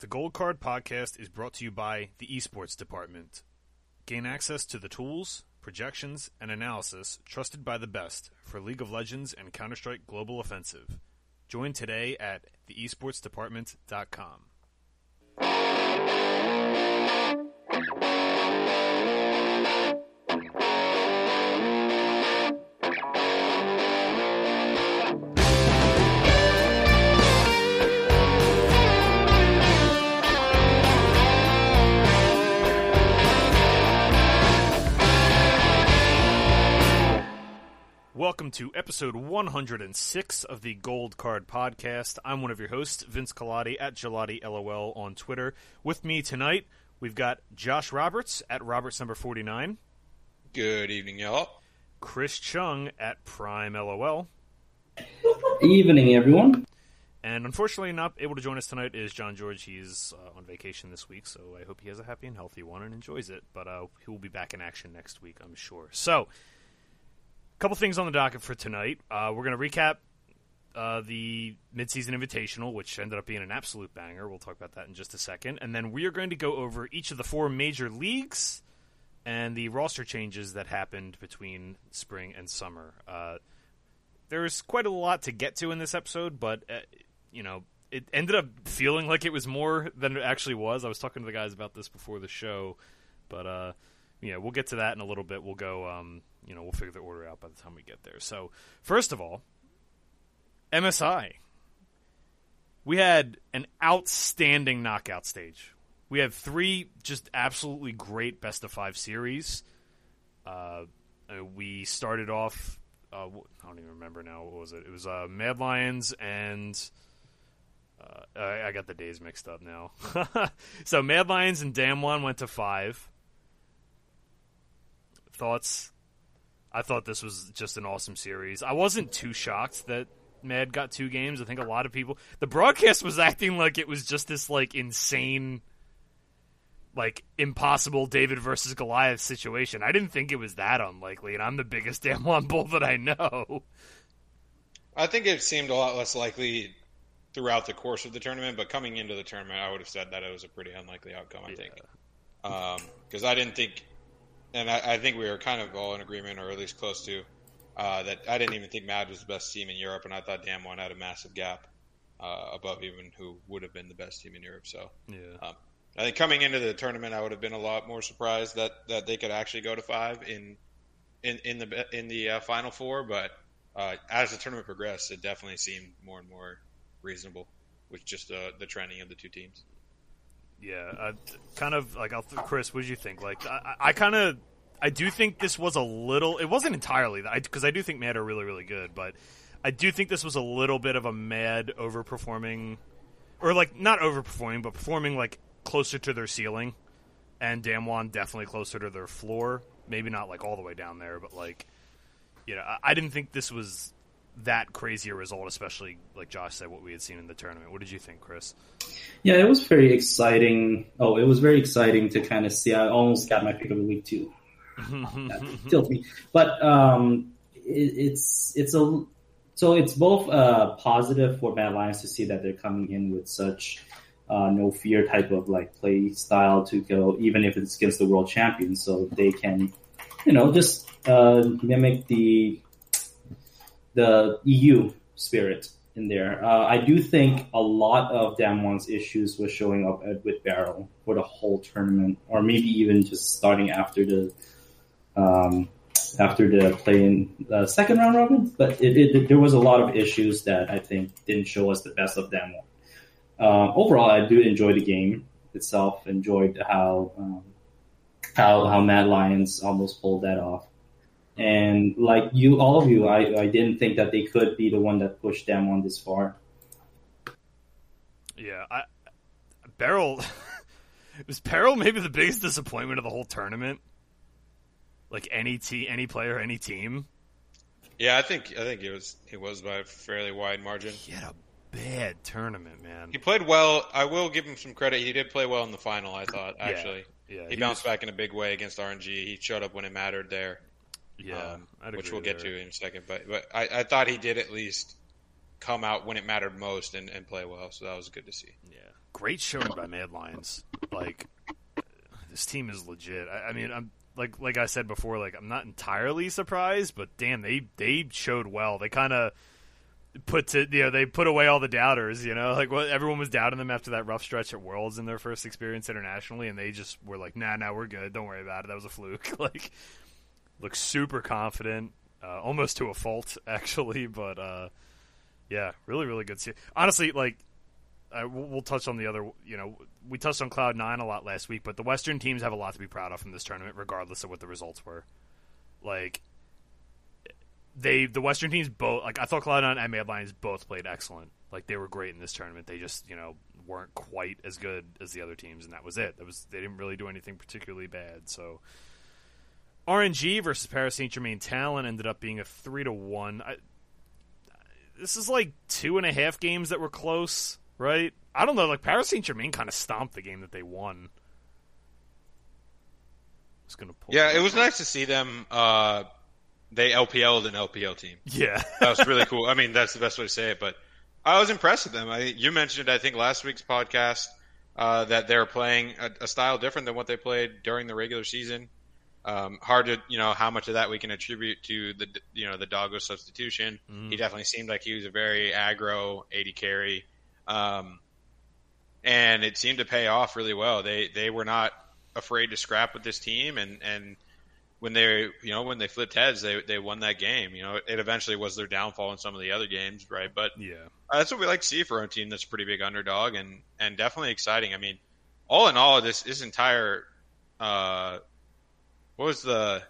The Gold Card Podcast is brought to you by the Esports Department. Gain access to the tools, projections, and analysis trusted by the best for League of Legends and Counter-Strike Global Offensive. Join today at theesportsdepartment.com. Welcome to episode 106 of the Gold Card Podcast. I'm one of your hosts, Vince Colati, at GelatiLOL on Twitter. With me tonight, we've got Josh Roberts, at Roberts49. Good evening, y'all. Chris Chung, at PrimeLOL. Evening, everyone. And unfortunately not able to join us tonight is John George. He's on vacation this week, so I hope he has a happy and healthy one and enjoys it. But he will be back in action next week, I'm sure. So, couple things on the docket for tonight. We're going to recap the Midseason Invitational, which ended up being an absolute banger. We'll talk about that in just a second. And then we are going to go over each of the four major leagues and the roster changes that happened between spring and summer. There's quite a lot to get to in this episode, but it ended up feeling like it was more than it actually was. I was talking to the guys about this before the show, but we'll get to that in a little bit. We'll go... we'll figure the order out by the time we get there. So, first of all, MSI. We had an outstanding knockout stage. We had three just absolutely great best-of-5 series. We started off, I don't even remember now, what was it? It was Mad Lions and... I got the days mixed up now. So, Mad Lions and Damwon went to 5. Thoughts? I thought this was just an awesome series. I wasn't too shocked that Mad got 2 games. I think a lot of people... The broadcast was acting like it was just this, insane, impossible David versus Goliath situation. I didn't think it was that unlikely, and I'm the biggest Damwon bull that I know. I think it seemed a lot less likely throughout the course of the tournament, but coming into the tournament, I would have said that it was a pretty unlikely outcome, I think. Because I didn't think... And I think we were kind of all in agreement, or at least close to, that I didn't even think Mad was the best team in Europe, and I thought Damwon had a massive gap above even who would have been the best team in Europe. So I think coming into the tournament, I would have been a lot more surprised that they could actually go to 5 in the final 4. But as the tournament progressed, it definitely seemed more and more reasonable with just the trending of the two teams. Yeah, Chris, what did you think? I do think this was a little, it wasn't entirely, because I do think Mad are really, really good, but I do think this was a little bit of a Mad overperforming, or, not overperforming, but performing, closer to their ceiling, and Damwon definitely closer to their floor. Maybe not, all the way down there, but, I didn't think this was that crazy a result, especially like Josh said, what we had seen in the tournament. What did you think, Chris? Yeah, it was very exciting. Oh, it was very exciting to kind of see. I almost got my pick of the week too. Tilt me, but it's both positive for Mad Lions to see that they're coming in with such no fear type of play style to go, even if it's against the world champions, so they can just mimic the EU spirit in there. I do think a lot of Damwon's issues was showing up with Barrel for the whole tournament, or maybe even just starting after the play in the second round robin. But there was a lot of issues that I think didn't show us the best of Damwon. Overall, I do enjoy the game itself. Enjoyed how Mad Lions almost pulled that off. And I didn't think that they could be the one that pushed Damwon this far. Yeah, Barrel was Barrel maybe the biggest disappointment of the whole tournament. Any player, any team. Yeah, I think it was by a fairly wide margin. He had a bad tournament, man. He played well. I will give him some credit. He did play well in the final. I thought actually, he bounced back in a big way against RNG. He showed up when it mattered there. Yeah, which we'll get to in a second. But I thought he did at least come out when it mattered most and play well. So that was good to see. Yeah, great showing by Mad Lions. Like, this team is legit. I mean, I'm like I said before, like, I'm not entirely surprised, but damn, they showed well. They kind of they put away all the doubters, you know, like, well, everyone was doubting them after that rough stretch at Worlds in their first experience internationally, and they just were like, nah, we're good, don't worry about it, that was a fluke. Like, looked super confident, almost to a fault, actually, but yeah, really, really good. Honestly, like, we'll touch on the other, you know, we touched on Cloud9 a lot last week, but the Western teams have a lot to be proud of from this tournament, regardless of what the results were. Like, the Western teams both, like, I thought Cloud9 and Mad Lions both played excellent. Like, they were great in this tournament. They just, you know, weren't quite as good as the other teams, and that was it. They didn't really do anything particularly bad. So RNG versus Paris Saint-Germain Talon ended up being a 3-1. This is like 2.5 games that were close, right? I don't know, like, Paris Saint-Germain kind of stomped the game that they won. It was nice to see them. They LPL'd an LPL team. Yeah. That was really cool. I mean, that's the best way to say it, but I was impressed with them. You mentioned, I think, last week's podcast that they're playing a style different than what they played during the regular season. Hard to, you know, how much of that we can attribute to the, you know, the Doggo substitution. Mm. He definitely seemed like he was a very aggro AD carry. And it seemed to pay off really well. They were not afraid to scrap with this team, and when they flipped heads, they won that game. You know, it eventually was their downfall in some of the other games, right? But yeah, that's what we like to see for a team that's a pretty big underdog, and definitely exciting. I mean, all in all, this entire what was the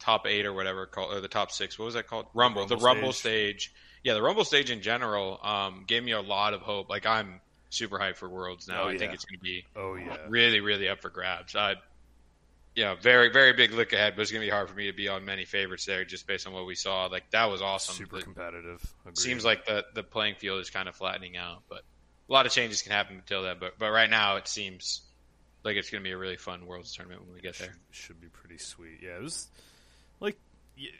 top 8 or whatever called, or the top 6? What was that called? Rumble. The Rumble stage. Yeah, the Rumble stage in general gave me a lot of hope. Like, I'm super hyped for Worlds now. I think it's going to be really, really up for grabs. Yeah, very, very big look ahead, but it's going to be hard for me to be on many favorites there just based on what we saw. Like, that was awesome. Super competitive. Agreed. Seems like the playing field is kind of flattening out, but a lot of changes can happen until then. But right now it seems like it's going to be a really fun Worlds tournament when we get there. Should be pretty sweet. Yeah, it was like,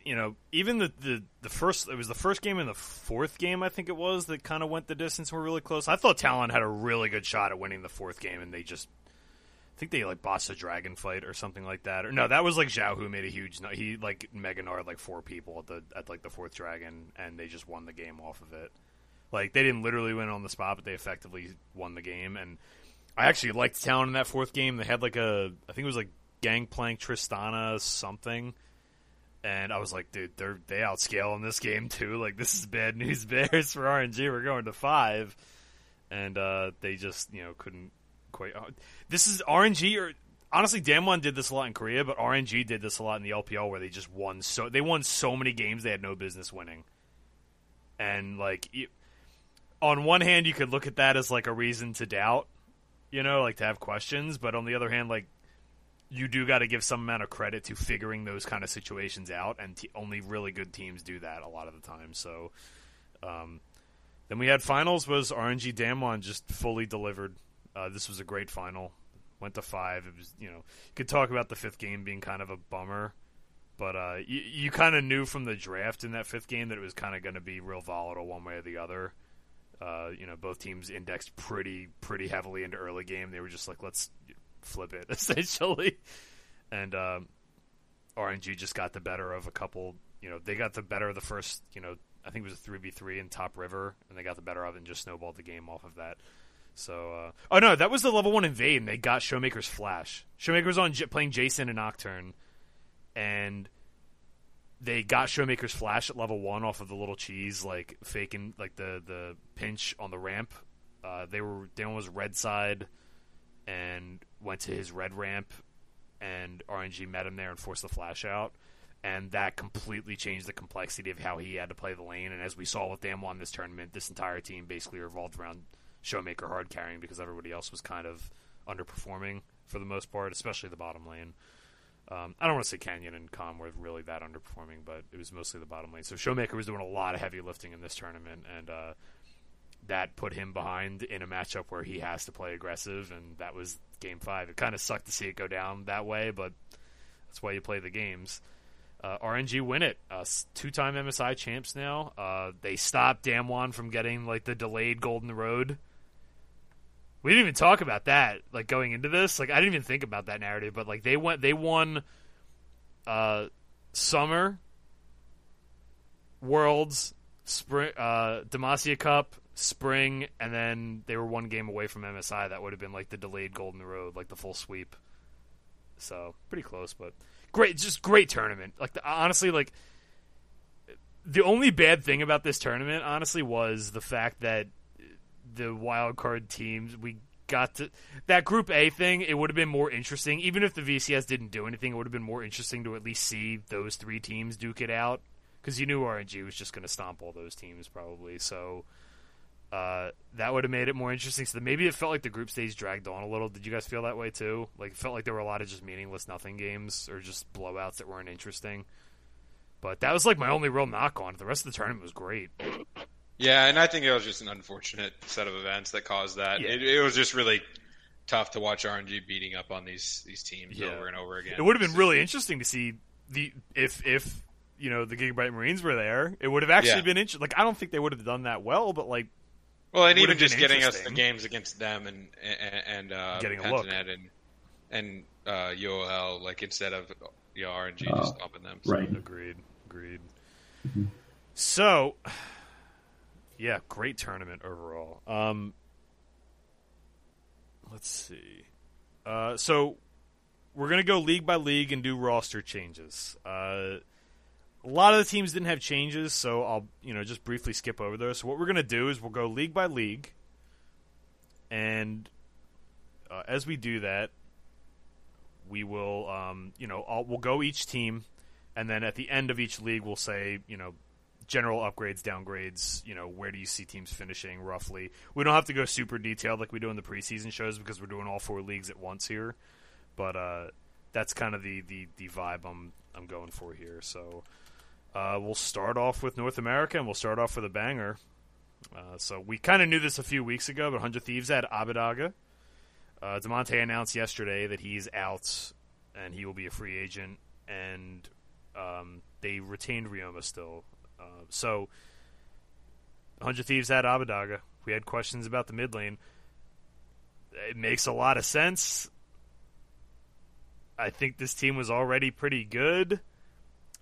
you know, even the first, it was the first game and the fourth game, I think it was, that kind of went the distance and were really close. I thought Talon had a really good shot at winning the fourth game, and they just, I think they, like, botched a dragon fight or something like that. Or no, that was, like, Zhao who made a huge... He, like, Meganard, like, 4 people at the fourth dragon, and they just won the game off of it. Like, they didn't literally win on the spot, but they effectively won the game. And I actually liked Talon in that fourth game. They had, like, I think it was, like, Gangplank, Tristana, something. And I was like, dude, they outscale in this game, too. Like, this is bad news bears for RNG. We're going to 5. And they just, you know, couldn't... This is RNG, or honestly, Damwon did this a lot in Korea, but RNG did this a lot in the LPL, where they just won. So they won so many games they had no business winning. And like, on one hand, you could look at that as like a reason to doubt, you know, like to have questions. But on the other hand, like, you do got to give some amount of credit to figuring those kind of situations out, and only really good teams do that a lot of the time. So then we had finals was RNG Damwon just fully delivered. This was a great final. Went to 5. It was, you know, you could talk about the fifth game being kind of a bummer, but you kind of knew from the draft in that fifth game that it was kind of going to be real volatile one way or the other. You know, both teams indexed pretty heavily into early game. They were just like, let's flip it, essentially. And RNG just got the better of a couple. You know, they got the better of the first, you know, I think it was a 3v3 in top river, and they got the better of it and just snowballed the game off of that. So, oh no, that was the level 1 invade, and they got Showmaker's Flash. Showmaker's on playing Jason and Nocturne, and they got Showmaker's Flash at level 1 off of the little cheese, like faking like the pinch on the ramp. Damon was red side and went to his red ramp, and RNG met him there and forced the flash out, and that completely changed the complexity of how he had to play the lane. And as we saw with Damon this tournament, this entire team basically revolved around Showmaker hard carrying, because everybody else was kind of underperforming for the most part, especially the bottom lane. I don't want to say Canyon and Calm were really that underperforming, but it was mostly the bottom lane. So Showmaker was doing a lot of heavy lifting in this tournament, and that put him behind in a matchup where he has to play aggressive, and that was game 5. It kind of sucked to see it go down that way, but that's why you play the games. RNG win it. Two-time MSI champs now. They stopped Damwon from getting like the delayed Golden Road. We didn't even talk about that, like, going into this. Like, I didn't even think about that narrative, but like they won Summer, Worlds, Spring, Demacia Cup, Spring, and then they were one game away from MSI. That would have been like the delayed Golden Road, like the full sweep. So pretty close, but great, just great tournament. Like, honestly, like, the only bad thing about this tournament, honestly, was the fact that the wildcard teams, we got to that Group A thing. It would have been more interesting, even if the VCS didn't do anything. It would have been more interesting to at least see those three teams duke it out, because you knew RNG was just going to stomp all those teams probably. So that would have made it more interesting. So maybe it felt like the group stage dragged on a little. Did you guys feel that way too? Like, it felt like there were a lot of just meaningless nothing games or just blowouts that weren't interesting. But that was like my only real knock on it. The rest of the tournament was great. Yeah, and I think it was just an unfortunate set of events that caused that. Yeah. It was just really tough to watch RNG beating up on these teams over and over again. It would have been really interesting to see if you know, the Gigabyte Marines were there. It would have actually been interesting. Like, I don't think they would have done that well, but like, well, and even just getting us the games against them and getting a look and UOL, like, instead of RNG just stopping them. So. Right. Agreed. Mm-hmm. So. Yeah, great tournament overall. Let's see. So we're going to go league by league and do roster changes. A lot of the teams didn't have changes, so I'll just briefly skip over those. So what we're going to do is we'll go league by league. And as we do that, we will we'll go each team, and then at the end of each league we'll say, general upgrades, downgrades, where do you see teams finishing roughly. We don't have to go super detailed like we do in the preseason shows, because we're doing all four leagues at once here, but that's kind of the vibe I'm going for here. So we'll start off with North America, and we'll start off with a banger. So we kind of knew this a few weeks ago, but 100 Thieves had Abadaga. Demonte announced yesterday that he's out and he will be a free agent, and they retained Ryoma still. So 100 Thieves had Abadaga. We had questions about the mid lane. It makes a lot of sense. I think this team was already pretty good.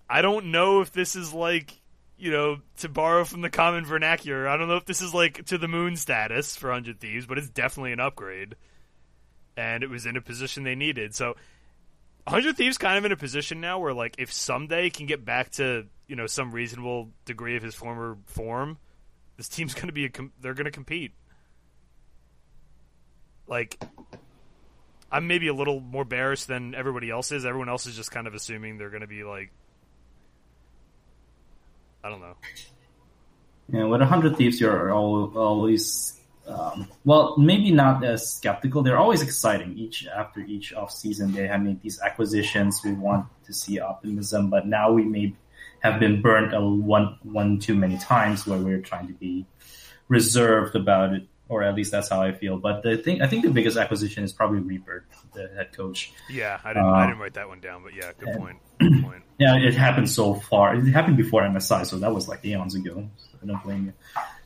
I don't know if this is like, to borrow from the common vernacular, I don't know if this is like to the moon status for 100 Thieves, but it's definitely an upgrade. And it was in a position they needed. So 100 Thieves kind of in a position now where, like, if Someday can get back to, some reasonable degree of his former form, this team's going to be they're going to compete. Like, I'm maybe a little more bearish than everybody else is. Everyone else is just kind of assuming they're going to be like, I don't know. Yeah, with 100 Thieves, you're always, maybe not as skeptical. They're always exciting. After each offseason, they have made these acquisitions. We want to see optimism, but now we may have been burnt one too many times where we're trying to be reserved about it. Or at least that's how I feel. But I think the biggest acquisition is probably Reaper, the head coach. Yeah, I didn't write that one down, but yeah, good point. Yeah, it happened so far. It happened before MSI, so that was like eons ago. So I don't blame you.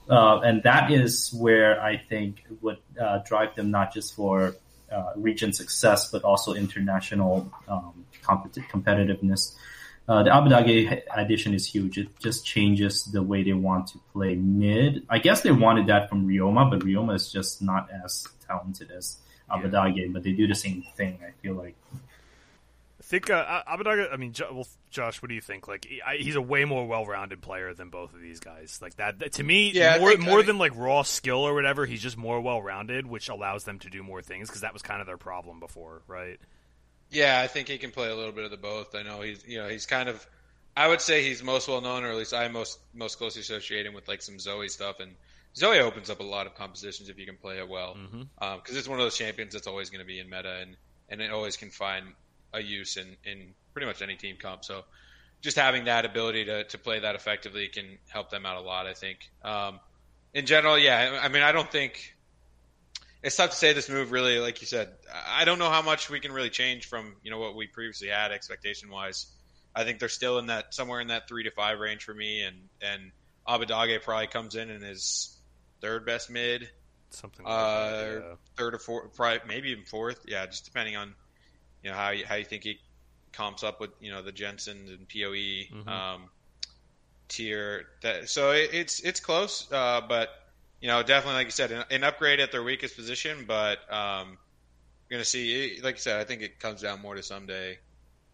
And that is where I think would drive them not just for region success, but also international competitiveness. The Abadaga addition is huge. It just changes the way they want to play mid. I guess they wanted that from Ryoma, but Ryoma is just not as talented as Abadaga, but they do the same thing, I feel like. I think Abadaga, Josh, what do you think? Like, he's a way more well-rounded player than both of these guys. Like, that to me, than like raw skill or whatever, he's just more well-rounded, which allows them to do more things, because that was kind of their problem before, right? Yeah, I think he can play a little bit of the both. I know he's, he's kind of, I would say he's most well known, or at least I most closely associate him with like some Zoe stuff. And Zoe opens up a lot of compositions if you can play it well, because it's one of those champions that's always going to be in meta, and it always can find a use in pretty much any team comp. So just having that ability to play that effectively can help them out a lot, I think. In general, yeah, I don't think. It's tough to say this move, really, like you said. I don't know how much we can really change from, what we previously had expectation-wise. I think they're still in that somewhere in that 3 to 5 range for me, and Abadage probably comes in and is third best mid, something like that, yeah. Third or fourth, probably maybe even fourth. Yeah, just depending on how you think he comps up with the Jensen and PoE tier. That, so it's close, but definitely like you said, an upgrade at their weakest position. But we're gonna see. Like you said, I think it comes down more to Someday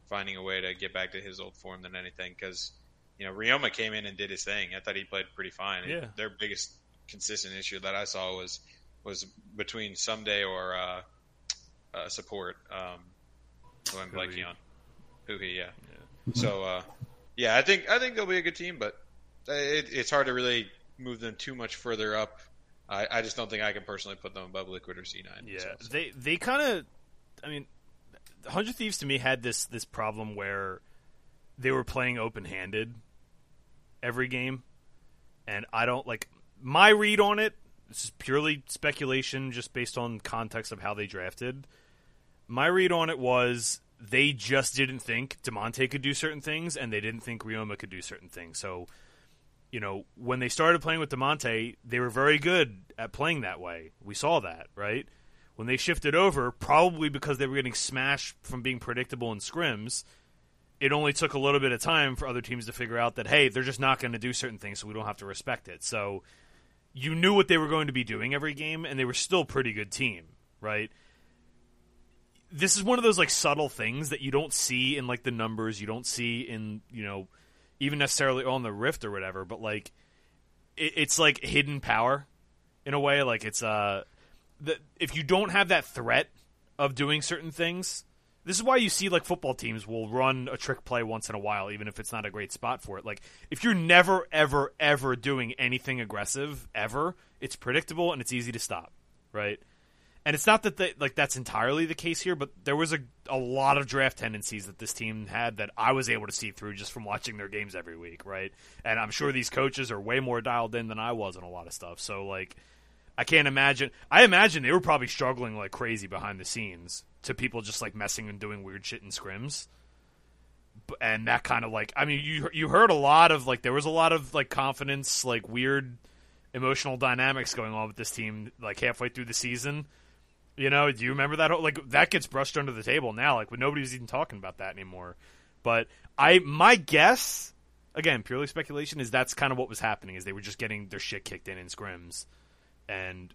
finding a way to get back to his old form than anything, because Ryoma came in and did his thing. I thought he played pretty fine. Yeah. Their biggest consistent issue that I saw was between Someday or support. I'm blanking on Huhi. Yeah. So yeah, I think they'll be a good team, but it's hard to really move them too much further up. I just don't think I can personally put them above Liquid or C9. Yeah, so. They kind of, 100 Thieves to me had this problem where they were playing open-handed every game, and I don't, my read on it, this is purely speculation just based on context of how they drafted, my read on it was they just didn't think Demonte could do certain things, and they didn't think Ryoma could do certain things, so... when they started playing with Demonte, they were very good at playing that way. We saw that, right? When they shifted over, probably because they were getting smashed from being predictable in scrims, it only took a little bit of time for other teams to figure out that, hey, they're just not going to do certain things, so we don't have to respect it. So you knew what they were going to be doing every game, and they were still a pretty good team, right? This is one of those, subtle things that you don't see in, the numbers. You don't see in, even necessarily on the Rift or whatever, but it's like hidden power in a way. It's if you don't have that threat of doing certain things, this is why you see football teams will run a trick play once in a while, even if it's not a great spot for it. If you're never, ever, ever doing anything aggressive ever, it's predictable and it's easy to stop, right? And it's not that that's entirely the case here, but there was a lot of draft tendencies that this team had that I was able to see through just from watching their games every week, right? And I'm sure these coaches are way more dialed in than I was on a lot of stuff. So, I can't imagine. I imagine they were probably struggling like crazy behind the scenes to people just, messing and doing weird shit in scrims. And that kind of, you heard a lot of, there was a lot of, confidence, weird emotional dynamics going on with this team, halfway through the season. Do you remember that? That gets brushed under the table now. When nobody's even talking about that anymore. But my guess, again, purely speculation, is that's kind of what was happening. Is they were just getting their shit kicked in scrims, and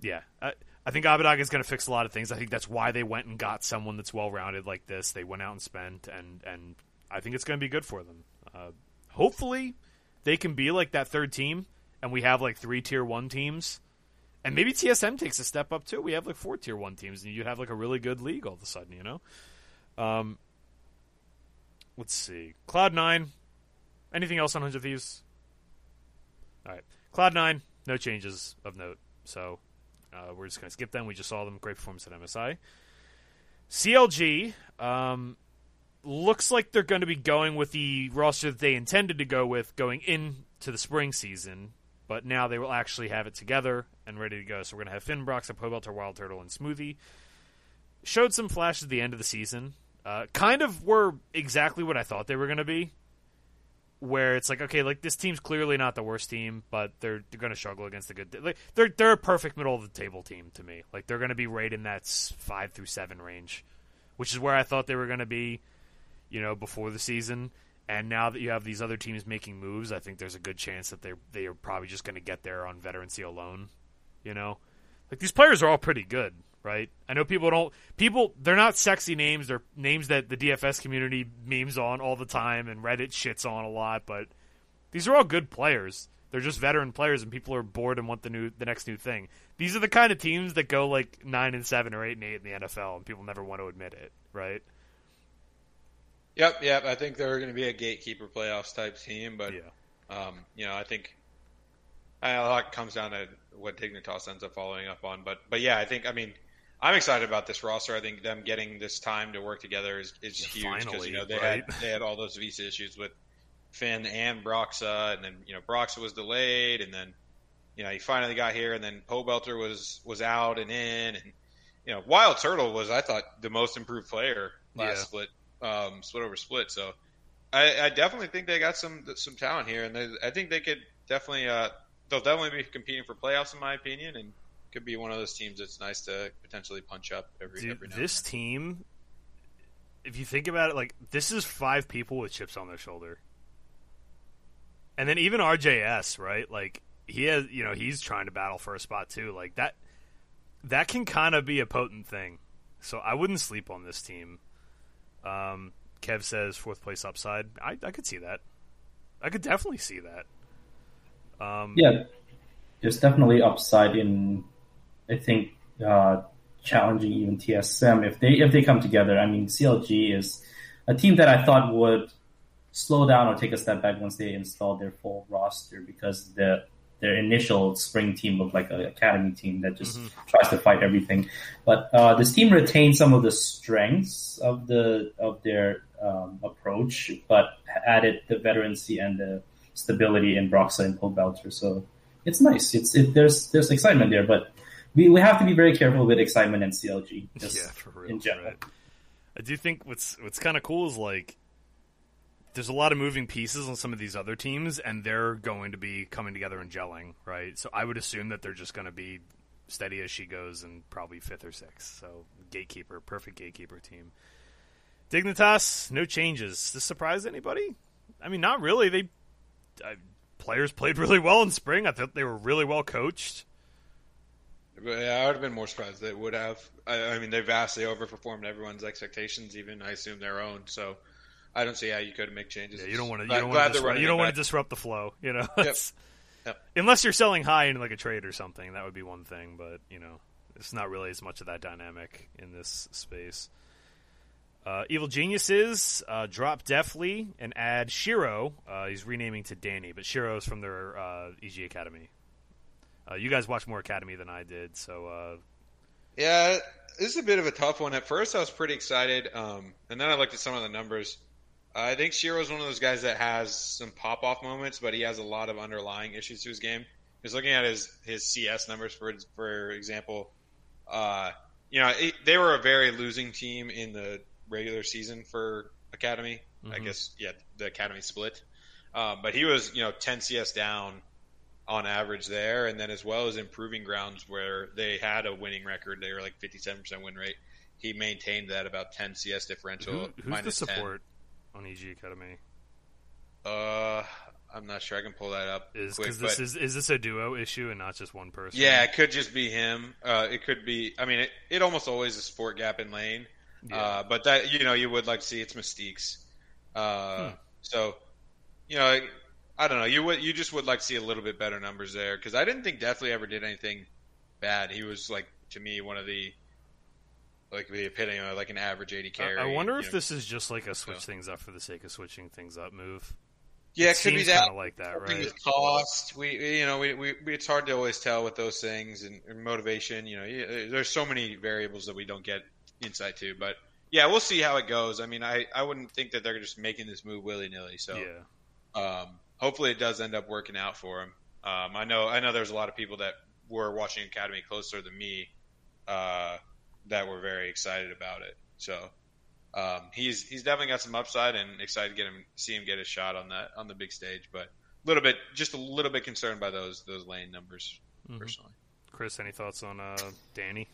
yeah, I think Abadaga is going to fix a lot of things. I think that's why they went and got someone that's well rounded like this. They went out and spent, and I think it's going to be good for them. Hopefully, they can be that third team, and we have 3 tier 1 teams. And maybe TSM takes a step up, too. We have, 4 Tier 1 teams, and you'd have, a really good league all of a sudden, let's see. Cloud9. Anything else on 100 Thieves? All right. Cloud9, no changes of note. So we're just going to skip them. We just saw them. Great performance at MSI. CLG looks like they're going to be going with the roster that they intended to go with going into the spring season. But now they will actually have it together and ready to go. So we're going to have Finn, Broxah, Pobelter, Wild Turtle, and Smoothie. Showed some flashes at the end of the season. Kind of were exactly what I thought they were going to be. Where it's this team's clearly not the worst team, but they're going to struggle against the good. They're a perfect middle-of-the-table team to me. They're going to be right in that 5 through 7 range, which is where I thought they were going to be, before the season. And now that you have these other teams making moves, I think there's a good chance that they are probably just going to get there on veterancy alone. These players are all pretty good, right? I know they're not sexy names. They're names that the DFS community memes on all the time and Reddit shits on a lot. But these are all good players. They're just veteran players, and people are bored and want the next new thing. These are the kind of teams that go 9-7 or 8-8 in the NFL, and people never want to admit it, right? Yep. I think they're going to be a gatekeeper playoffs type team, but yeah. I think a lot comes down to what Dignitas ends up following up on. But yeah, I think I'm excited about this roster. I think them getting this time to work together is huge because they had all those visa issues with Finn and Broxah, and then Broxah was delayed, and then he finally got here, and then Pobelter was out and in, and Wild Turtle was, I thought, the most improved player last split. Split over split, so I definitely think they got some talent here, and I think they could definitely they'll definitely be competing for playoffs in my opinion, and could be one of those teams that's nice to potentially punch up every now this and team. If you think about it, like, this is 5 people with chips on their shoulder, and then even RJS, right? Like, he has, you know, he's trying to battle for a spot too. Like that can kind of be a potent thing. So I wouldn't sleep on this team. Kev says 4th place upside. I could see that. I could definitely see that. Yeah, there's definitely upside in, I think, challenging even TSM if they come together. I mean, CLG is a team that I thought would slow down or take a step back once they installed their full roster, because their initial spring team looked like an academy team that just tries to fight everything. But this team retained some of the strengths of their approach, but added the veterancy and the stability in Broxah and Cold Belcher. So it's nice. There's excitement there, but we have to be very careful with excitement and CLG. Just for real, in general. Right. I do think what's kind of cool is, like, there's a lot of moving pieces on some of these other teams, and they're going to be coming together and gelling, right? So I would assume that they're just going to be steady as she goes and probably 5th or 6th. So gatekeeper, perfect gatekeeper team. Dignitas, no changes. This surprised anybody? I mean, not really. Players played really well in spring. I thought they were really well coached. Yeah, I would have been more surprised. They would have. I mean, they vastly overperformed everyone's expectations, even, I assume, their own. So I don't see how you could make changes. Yeah, you don't want to disrupt the flow, you know. Yep. Unless you're selling high in, like, a trade or something, that would be one thing. But, you know, it's not really as much of that dynamic in this space. Evil Geniuses drop Deathly and add Shiro. He's renaming to Danny, but Shiro's from their EG Academy. You guys watch more Academy than I did, so... Yeah, this is a bit of a tough one. At first, I was pretty excited, and then I looked at some of the numbers. I think Shiro's one of those guys that has some pop-off moments, but he has a lot of underlying issues to his game. Just looking at his CS numbers, for example, you know, they were a very losing team in the regular season for Academy. I guess, the Academy split. But he was, you know, 10 CS down on average there, and then as well as improving grounds where they had a winning record. They were like 57% win rate. He maintained that, about 10 CS differential. Who's the support 10. On EG Academy? I'm not sure. I can pull that up. Is this a duo issue and not just one person? Yeah, it could just be him. It could be. I mean, it almost always is a support gap in lane. Yeah. But that, you know, you would like to see it's Mystique's. So, you know, I don't know. You just would like to see a little bit better numbers there, because I didn't think Deathly ever did anything bad. He was, like, to me, one of the, like, the epitome of, like, an average 80 carry. I wonder if this is just like a switch things up for the sake of switching things up move. Yeah, it could be that. Kind of like that, right? Cost. We it's hard to always tell with those things, and motivation. You know, there's so many variables that we don't get insight to. But yeah, we'll see how it goes. I mean, I wouldn't think that they're just making this move willy nilly. So yeah. Hopefully it does end up working out for him. I know there's a lot of people that were watching Academy closer than me that were very excited about it. So he's definitely got some upside, and excited to see him get a shot on the big stage. But a little bit concerned by those lane numbers personally. Chris, any thoughts on Danny?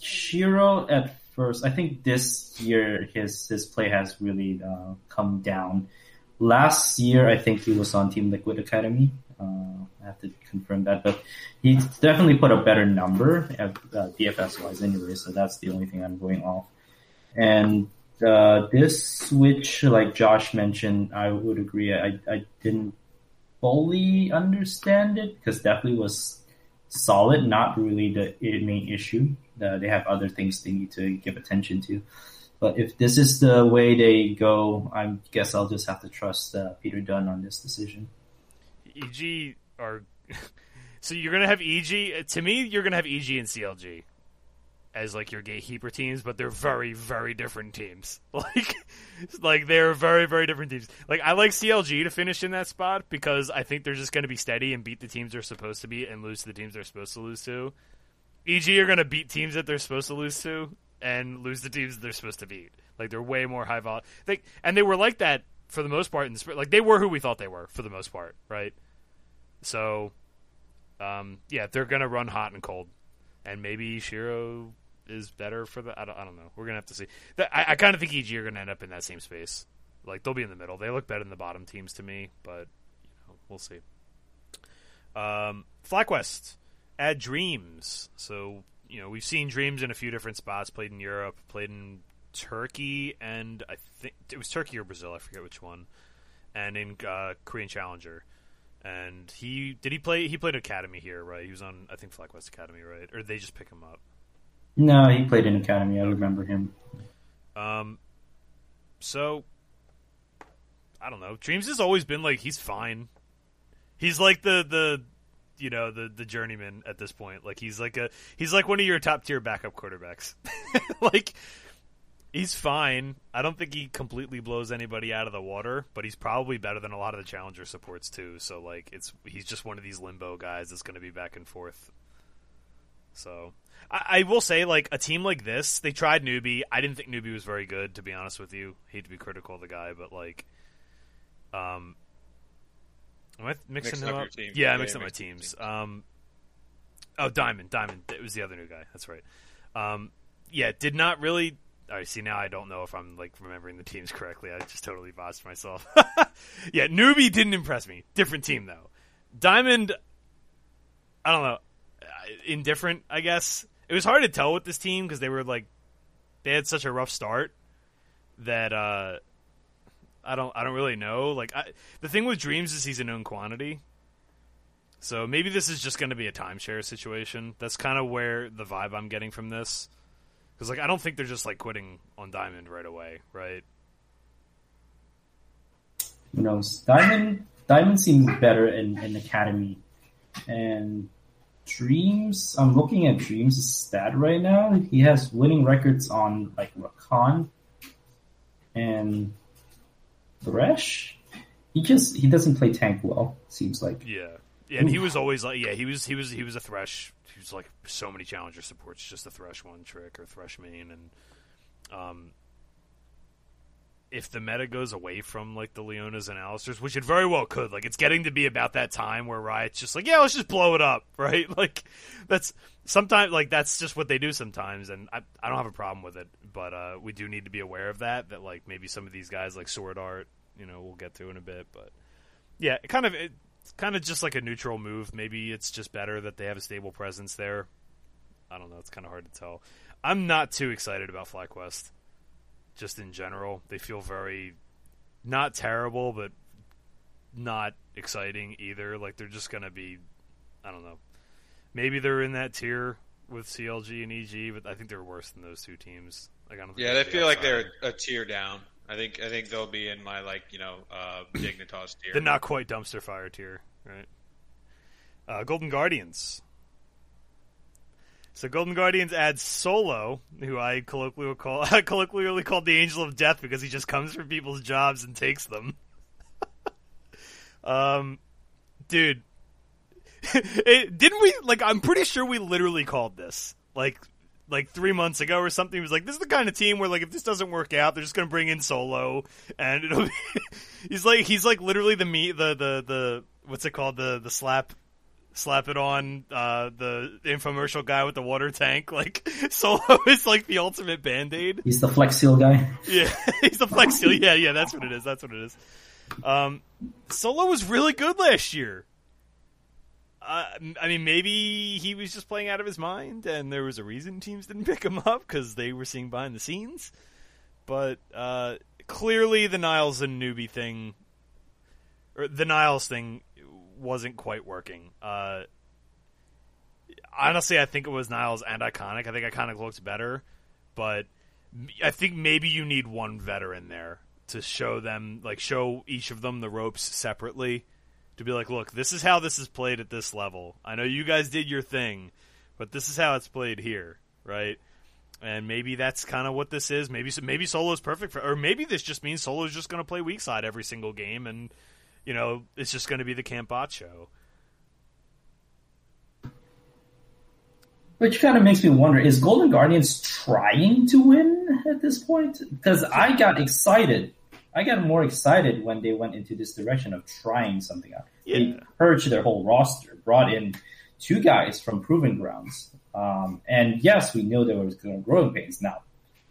Shiro at first. I think this year his play has really come down. Last year, I think he was on Team Liquid Academy. I have to confirm that, but he definitely put a better number at DFS-wise anyway, so that's the only thing I'm going off. And this switch, like Josh mentioned, I would agree. I didn't fully understand it, because Deathly was solid, not really the main issue. They have other things they need to give attention to. But if this is the way they go, I guess I'll just have to trust Peter Dunn on this decision. EG are... So you're going to have EG... To me, you're going to have EG and CLG as, like, your gatekeeper teams, but they're very, very different teams. Like they're very, very different teams. Like, I like CLG to finish in that spot, because I think they're just going to be steady and beat the teams they're supposed to beat and lose to the teams they're supposed to lose to. EG are going to beat teams that they're supposed to lose to, and lose the teams they're supposed to beat. Like, they're way more high vol. And they were like that for the most part in the spring. Like, they were who we thought they were for the most part, right? So, yeah, they're gonna run hot and cold, and maybe Shiro is better for the. I don't know. We're gonna have to see. I kind of think EG are gonna end up in that same space. Like, they'll be in the middle. They look better than the bottom teams to me, but you know, we'll see. FlyQuest at Dreams. So, you know, we've seen Dreams in a few different spots. Played in Europe. Played in Turkey, and I think it was Turkey or Brazil. I forget which one. And in Korean Challenger. And he played Academy here, right? He was on, I think, FlyQuest Academy, right? Or they just pick him up? No, he played in Academy. I remember him. So, I don't know. Dreams has always been like, he's fine. He's like the journeyman at this point. Like, he's like one of your top tier backup quarterbacks. Like, he's fine. I don't think he completely blows anybody out of the water, but he's probably better than a lot of the challenger supports too. So, like, he's just one of these limbo guys that's going to be back and forth. So I will say, like, a team like this, they tried Newbie. I didn't think Newbie was very good, to be honest with you. Hate to be critical of the guy, but, like, am I mixing him up? Yeah, I mixed up my teams. Diamond. It was the other new guy. That's right. Yeah, did not really. All right, see, now I don't know if I'm, like, remembering the teams correctly. I just totally botched myself. Yeah, Newbie didn't impress me. Different team, though. Diamond, I don't know. Indifferent, I guess. It was hard to tell with this team because they were, like, they had such a rough start that I don't really know. Like, the thing with Dreams is he's a known quantity. So maybe this is just going to be a timeshare situation. That's kind of where the vibe I'm getting from this. Because, like, I don't think they're just, like, quitting on Diamond right away, right? Who knows? Diamond seems better in Academy. And Dreams, I'm looking at Dreams' stat right now. He has winning records on, like, Rakan and Thresh. He doesn't play tank well, seems like. Yeah, and he was always like, yeah, he was a Thresh. He was like so many challenger supports, just a Thresh one trick or Thresh main. And if the meta goes away from like the Leonas and Alistairs, which it very well could, like it's getting to be about that time where Riot's just like, yeah, let's just blow it up, right? Like that's sometimes like that's just what they do sometimes, and I don't have a problem with it, but we do need to be aware of that like maybe some of these guys like Sword Art, you know, we'll get to in a bit, but yeah, it's kind of just like a neutral move. Maybe it's just better that they have a stable presence there. I don't know. It's kind of hard to tell. I'm not too excited about FlyQuest, just in general. They feel very not terrible, but not exciting either. Like they're just going to be, I don't know. Maybe they're in that tier with CLG and EG, but I think they're worse than those two teams. Like I don't. Yeah, they feel like they're a tier down. I think they'll be in my, like, you know, Dignitas tier. The not quite dumpster fire tier, right? Golden Guardians. So Golden Guardians adds Solo, who I colloquially called the Angel of Death because he just comes for people's jobs and takes them. Dude, didn't we? Like, I'm pretty sure we literally called this like 3 months ago or something. He was like, this is the kind of team where, like, if this doesn't work out, they're just going to bring in Solo and it'll be he's like literally the what's it called, the slap it on the infomercial guy with the water tank. Like Solo is like the ultimate Band-Aid. He's the Flex Seal guy. Yeah. He's the Flex Seal. Yeah, that's what it is. Solo was really good last year. I mean, maybe he was just playing out of his mind, and there was a reason teams didn't pick him up because they were seeing behind the scenes. But clearly, the Niles and Newbie thing, or the Niles thing, wasn't quite working. Honestly, I think it was Niles and Iconic. I think Iconic looked better, but I think maybe you need one veteran there to show them, like show each of them the ropes separately. To be like, look, this is how this is played at this level. I know you guys did your thing, but this is how it's played here, right? And maybe that's kind of what this is. Maybe Solo's perfect for, or maybe this just means Solo's just going to play weak side every single game, and you know it's just going to be the camp bot show. Which kind of makes me wonder, is Golden Guardians trying to win at this point? Because I got excited. I got more excited when they went into this direction of trying something out. Yeah. They purged their whole roster, brought in two guys from Proving Grounds. And yes, we know there was growing pains now.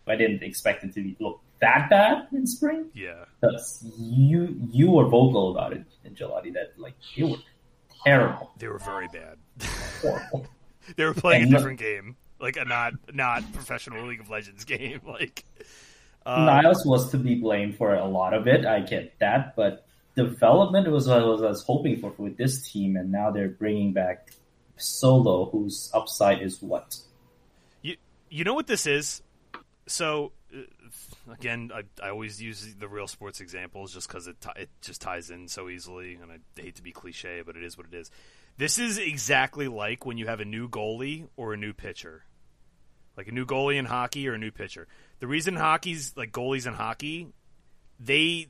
But I didn't expect it to look that bad in spring. Yeah. Because you were vocal about it, Gelati, that like they were terrible. They were very bad. Horrible. They were playing a different game, like a not professional League of Legends game. Like Niles was to be blamed for a lot of it. I get that, but development was what I was hoping for with this team, and now they're bringing back Solo, whose upside is what? You know what this is? So again, I always use the real sports examples just because it just ties in so easily, and I hate to be cliche, but it is what it is. This is exactly like when you have a new goalie or a new pitcher. Like a new goalie in hockey or a new pitcher. The reason goalies in hockey, they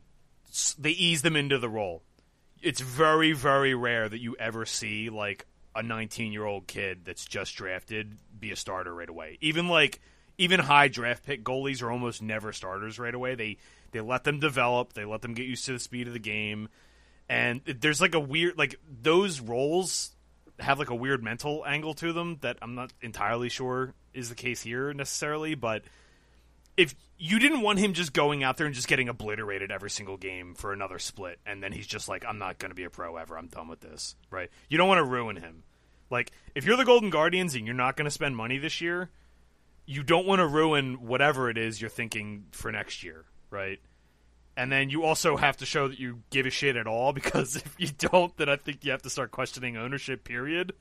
ease them into the role. It's very, very rare that you ever see like a 19-year-old kid that's just drafted be a starter right away. Even high draft pick goalies are almost never starters right away. They let them develop, they let them get used to the speed of the game. And there's like a weird, like those roles have like a weird mental angle to them that I'm not entirely sure is the case here necessarily. But if you didn't want him just going out there and just getting obliterated every single game for another split, and then he's just like, I'm not going to be a pro ever. I'm done with this. Right. You don't want to ruin him. Like if you're the Golden Guardians and you're not going to spend money this year, you don't want to ruin whatever it is you're thinking for next year. Right. And then you also have to show that you give a shit at all, because if you don't, then I think you have to start questioning ownership, period.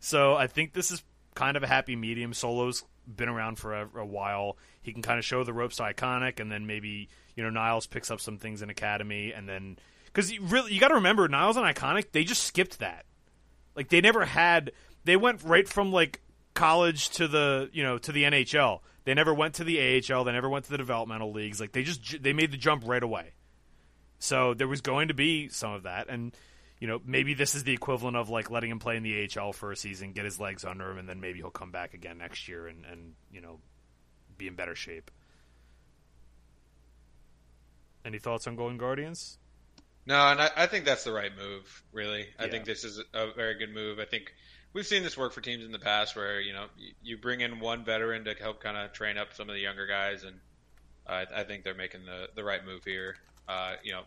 So I think this is kind of a happy medium. Solo's been around for a while. He can kind of show the ropes to Iconic, and then maybe, you know, Niles picks up some things in Academy, and then... Because you got to remember, Niles and Iconic, they just skipped that. Like, they never had... They went right from, like, college to the, you know, to the NHL. They never went to the AHL. They never went to the developmental leagues. Like they made the jump right away. So there was going to be some of that, and you know maybe this is the equivalent of like letting him play in the AHL for a season, get his legs under him, and then maybe he'll come back again next year and you know be in better shape. Any thoughts on Golden Guardians? No, and I think that's the right move. Really, I think this is a very good move. I think. We've seen this work for teams in the past where, you know, you bring in one veteran to help kind of train up some of the younger guys, and I think they're making the right move here. You know,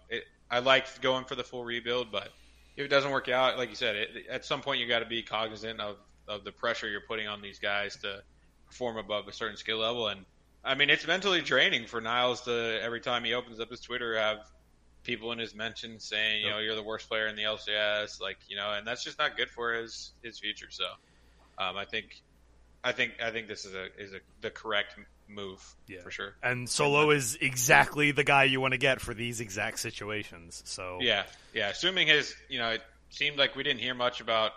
I liked going for the full rebuild, but if it doesn't work out, like you said, at some point you got to be cognizant of the pressure you're putting on these guys to perform above a certain skill level. And, I mean, it's mentally draining for Niles to, every time he opens up his Twitter, have people in his mentions saying, you know, you're the worst player in the LCS, like, you know, and that's just not good for his future. So, I think this is the correct move for sure. And Solo is exactly the guy you want to get for these exact situations. So yeah. Assuming his, you know, it seemed like we didn't hear much about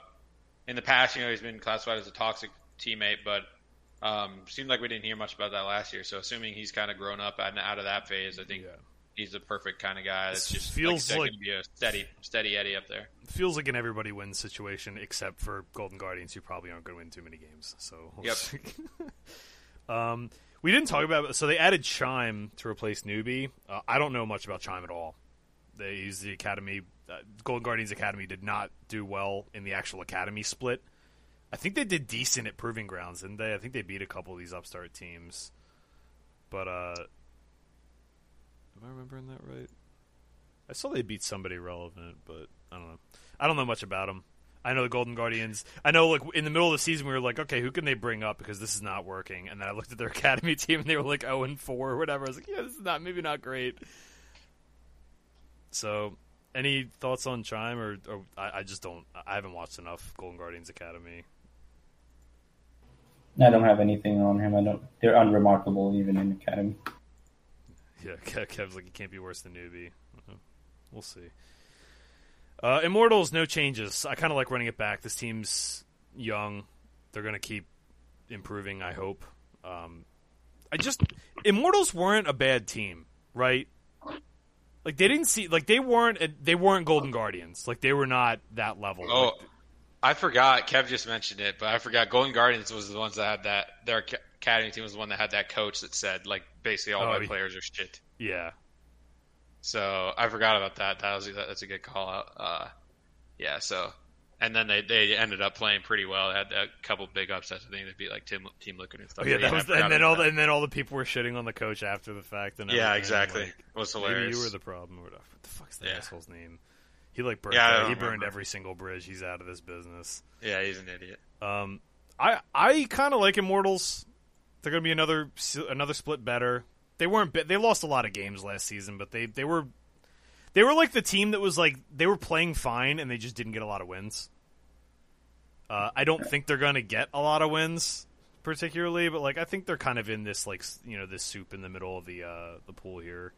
in the past. You know, he's been classified as a toxic teammate, but seemed like we didn't hear much about that last year. So assuming he's kind of grown up and out of that phase, I think. Yeah. He's the perfect kind of guy. That just feels like can be a steady Eddie up there. Feels like an everybody wins situation, except for Golden Guardians, who probably aren't going to win too many games. So we'll see. We didn't talk about. So they added Chime to replace Newbie. I don't know much about Chime at all. They used the Academy. Golden Guardians Academy did not do well in the actual Academy split. I think they did decent at Proving Grounds, didn't they? I think they beat a couple of these upstart teams, but. Am I remembering that right? I saw they beat somebody relevant, but I don't know. I don't know much about them. I know the Golden Guardians. I know, like, in the middle of the season, we were like, okay, who can they bring up because this is not working? And then I looked at their academy team, and they were like 0-4 or whatever. I was like, yeah, this is maybe not great. So, any thoughts on Chime? Or I just don't. I haven't watched enough Golden Guardians Academy. I don't have anything on him. They're unremarkable even in academy. Yeah, Kev's like, it can't be worse than Newbie. We'll see. Immortals, no changes. I kind of like running it back. This team's young. They're going to keep improving, I hope. Immortals weren't a bad team, right? Like, they weren't Golden Guardians. Like, they were not that level. Oh, like, I forgot. Kev just mentioned it, but I forgot. Golden Guardians was the ones that had that. Their academy team was the one that had that coach that said, like, basically all my players are shit. Yeah. So I forgot about that. That's a good call out. Yeah. So, and then they ended up playing pretty well. They had a couple big upsets. I think they beat like Team Liquid and stuff. Yeah, that was, and then all the people were shitting on the coach after the fact. And yeah, exactly. Like, it was hilarious. Maybe you were the problem. Or whatever. What the fuck's the asshole's name? He like burned. Yeah, he burned every single bridge. He's out of this business. Yeah, he's an idiot. I kind of like Immortals. They're gonna be another split better. They weren't. They lost a lot of games last season, but they were like the team that was like they were playing fine and they just didn't get a lot of wins. I don't think they're gonna get a lot of wins particularly, but like I think they're kind of in this like this soup in the middle of the pool here.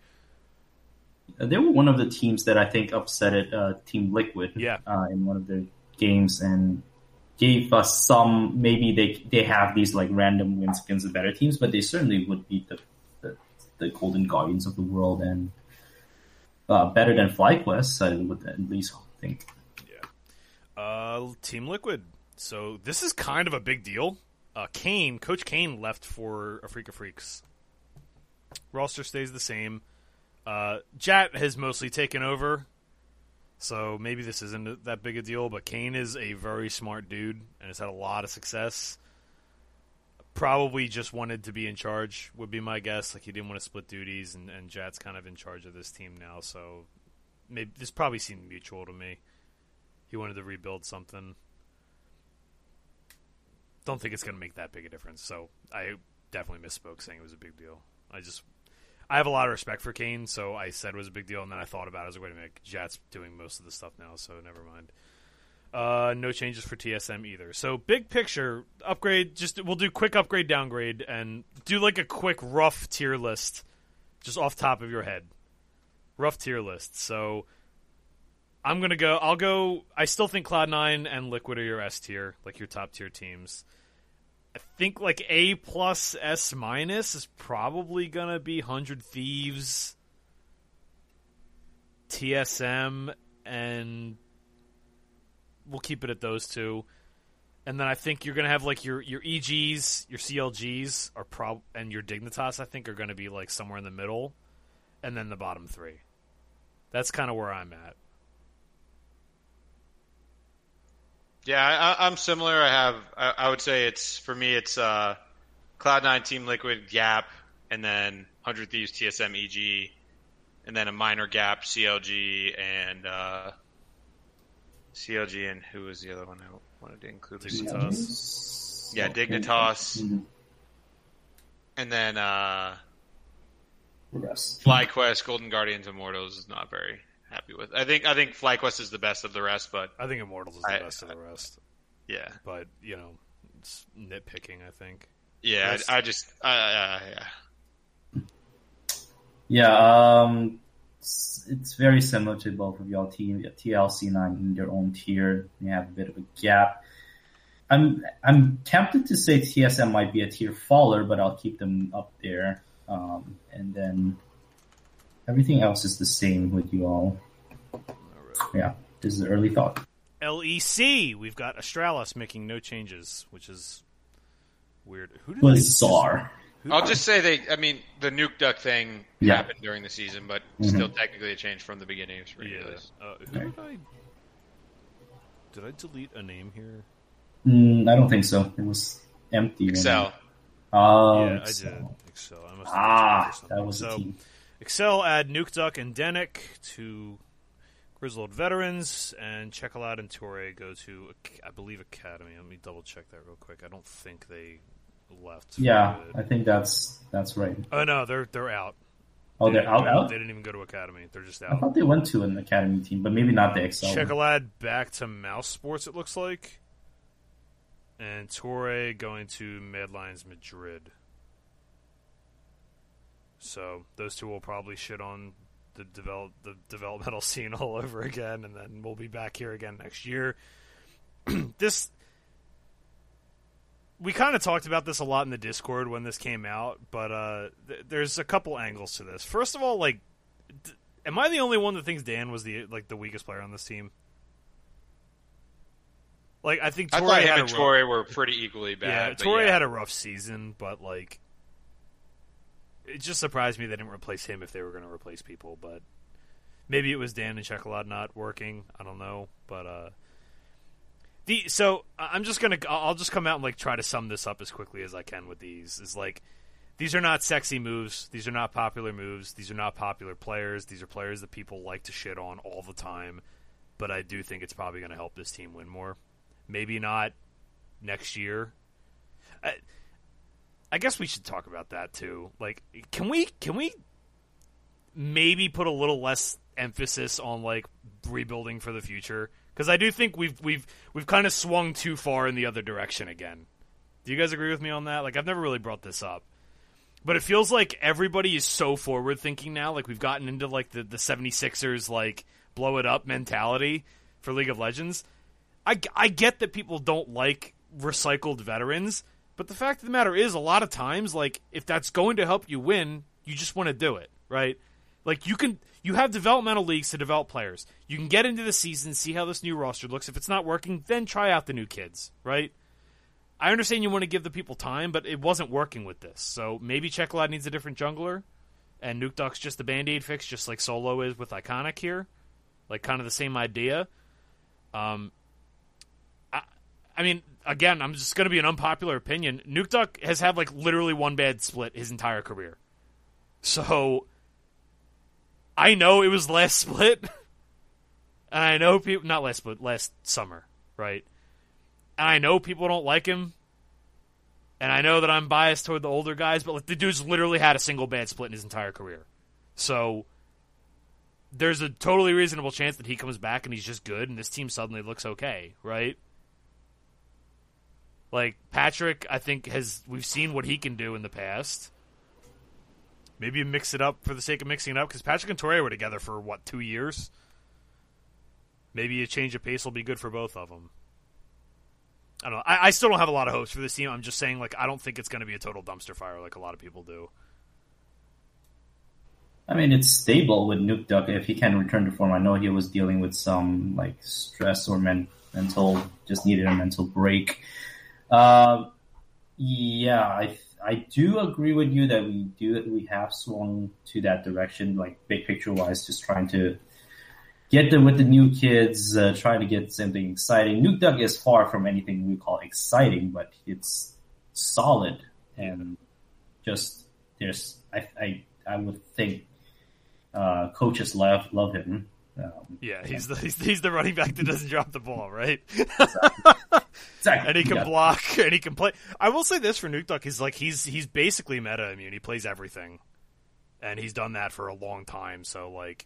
They were one of the teams that I think upset Team Liquid in one of their games and gave us some. Maybe they have these like random wins against the better teams, but they certainly would beat the Golden Guardians of the world, and better than FlyQuest, I would at least think. Yeah. Team Liquid. So this is kind of a big deal. Coach Kane left for Afrika Freaks. Roster stays the same. Jat has mostly taken over, so maybe this isn't that big a deal, but Kane is a very smart dude and has had a lot of success. Probably just wanted to be in charge, would be my guess. Like, he didn't want to split duties, and Jat's kind of in charge of this team now, so maybe this probably seemed mutual to me. He wanted to rebuild something. Don't think it's going to make that big a difference, so I definitely misspoke saying it was a big deal. I have a lot of respect for Kane, so I said it was a big deal, and then I thought about it. I was like, wait a minute, Jat's doing most of the stuff now, so never mind. No changes for TSM either. So big picture upgrade. Just we'll do quick upgrade, downgrade, and do like a quick rough tier list, just off top of your head. Rough tier list. So I'm gonna go. I'll go. I still think Cloud9 and Liquid are your S tier, like your top tier teams. I think like A plus S minus is probably gonna be 100 Thieves, TSM, and. We'll keep it at those two. And then I think you're going to have, like, your EGs, your CLGs, and your Dignitas, I think, are going to be, like, somewhere in the middle. And then the bottom three. That's kind of where I'm at. Yeah, I'm similar. I would say it's, for me, it's Cloud9, Team Liquid, Gap, and then 100 Thieves, TSM, EG, and then a minor Gap, CLG, and... CLG and who was the other one I wanted to include? Dignitas. Yeah, Dignitas. Mm-hmm. And then FlyQuest, Golden Guardians, Immortals is not very happy with. I think FlyQuest is the best of the rest, but I think Immortals is the best of the rest. Yeah. But, it's nitpicking, I think. Yeah, it's very similar to both of y'all team. TLC9 in their own tier. They have a bit of a gap. I'm tempted to say TSM might be a tier faller, but I'll keep them up there. And then everything else is the same with you all. Yeah, this is the early thought. LEC, we've got Astralis making no changes, which is weird. Bizarre. I'll just say the Nukeduck thing happened during the season, but still technically a change from the beginning. It's ridiculous. Yeah. Did I delete a name here? I don't think so. It was empty. Excel. Excel. I did. Excel. I must have that was the team. Excel add Nukeduck and Denik to Grizzled Veterans, and Chekalad and Torre go to, I believe, Academy. Let me double check that real quick. I don't think they... left. Yeah, I think that's right. Oh no, they're out. Oh, they're out. They didn't even go to Academy. They're just out. I thought they went to an Academy team, but maybe not the Excel. Chekalad back to Mouse Sports, it looks like, and Torre going to Mad Lions Madrid. So those two will probably shit on the developmental scene all over again, and then we'll be back here again next year. We kind of talked about this a lot in the Discord when this came out, but there's a couple angles to this. First of all, like, am I the only one that thinks Dan was the weakest player on this team? Like, I think Torrey and Torrey were pretty equally bad. Yeah, Torrey had a rough season, but like, it just surprised me they didn't replace him if they were going to replace people. But maybe it was Dan and Chekalad not working. I don't know, but I'll just come out and like try to sum this up as quickly as I can with these. Is like, these are not sexy moves. These are not popular moves. These are not popular players. These are players that people like to shit on all the time. But I do think it's probably going to help this team win more. Maybe not next year. I guess we should talk about that too. Like, can we maybe put a little less emphasis on like rebuilding for the future? Because I do think we've kind of swung too far in the other direction again. Do you guys agree with me on that? Like, I've never really brought this up. But it feels like everybody is so forward-thinking now. Like, we've gotten into, like, the 76ers, like, blow-it-up mentality for League of Legends. I get that people don't like recycled veterans, but the fact of the matter is, a lot of times, like, if that's going to help you win, you just want to do it, right? Like, you have developmental leagues to develop players. You can get into the season, see how this new roster looks. If it's not working, then try out the new kids, right? I understand you want to give the people time, but it wasn't working with this. So maybe Chekalad needs a different jungler, and Nukeduck's just the Band-Aid fix, just like Solo is with Iconic here. Like, kind of the same idea. I mean, again, I'm just going to be an unpopular opinion. Nukeduck has had, like, literally one bad split his entire career. So I know it was last split, and I know people... Not last split, last summer, right? And I know people don't like him, and I know that I'm biased toward the older guys, but like, the dude's literally had a single bad split in his entire career. So there's a totally reasonable chance that he comes back and he's just good, and this team suddenly looks okay, right? Like, Patrick, I think, we've seen what he can do in the past. Maybe mix it up for the sake of mixing it up, because Patrick and Torrey were together for, what, 2 years? Maybe a change of pace will be good for both of them. I don't know. I still don't have a lot of hopes for this team. I'm just saying, like, I don't think it's going to be a total dumpster fire like a lot of people do. I mean, it's stable with Nukeduck if he can return to form. I know he was dealing with some, like, stress or mental, just needed a mental break. Yeah, I do agree with you that we have swung to that direction, like, big picture-wise, just trying to get them with the new kids, trying to get something exciting. Nukeduck is far from anything we call exciting, but it's solid. And just, there's, I would think coaches love him. Yeah, he's the running back that doesn't drop the ball, right? Exactly. And he can block, and he can play. I will say this for Nukeduck, is like, he's basically meta immune. He plays everything. And he's done that for a long time, so like,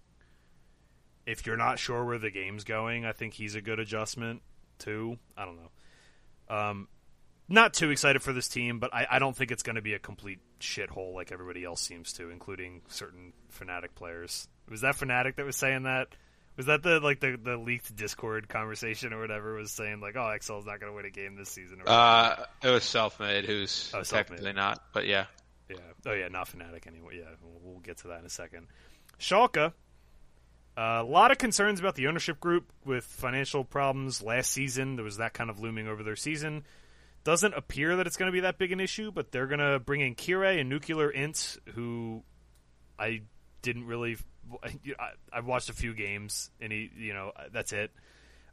if you're not sure where the game's going, I think he's a good adjustment, too. I don't know. Not too excited for this team, but I don't think it's going to be a complete shithole like everybody else seems to, including certain Fnatic players. Was that Fnatic that was saying that? Was that the leaked Discord conversation or whatever was saying, like, oh, Excel's not going to win a game this season? Or it was Selfmade, who's technically not, but yeah. Yeah. Oh, yeah, not Fnatic anyway. Yeah, we'll get to that in a second. Schalke. A lot of concerns about the ownership group with financial problems last season. There was that kind of looming over their season. Doesn't appear that it's going to be that big an issue, but they're going to bring in Kirei and Nuclear Int, who I didn't really... I've watched a few games, and he, you know, that's it.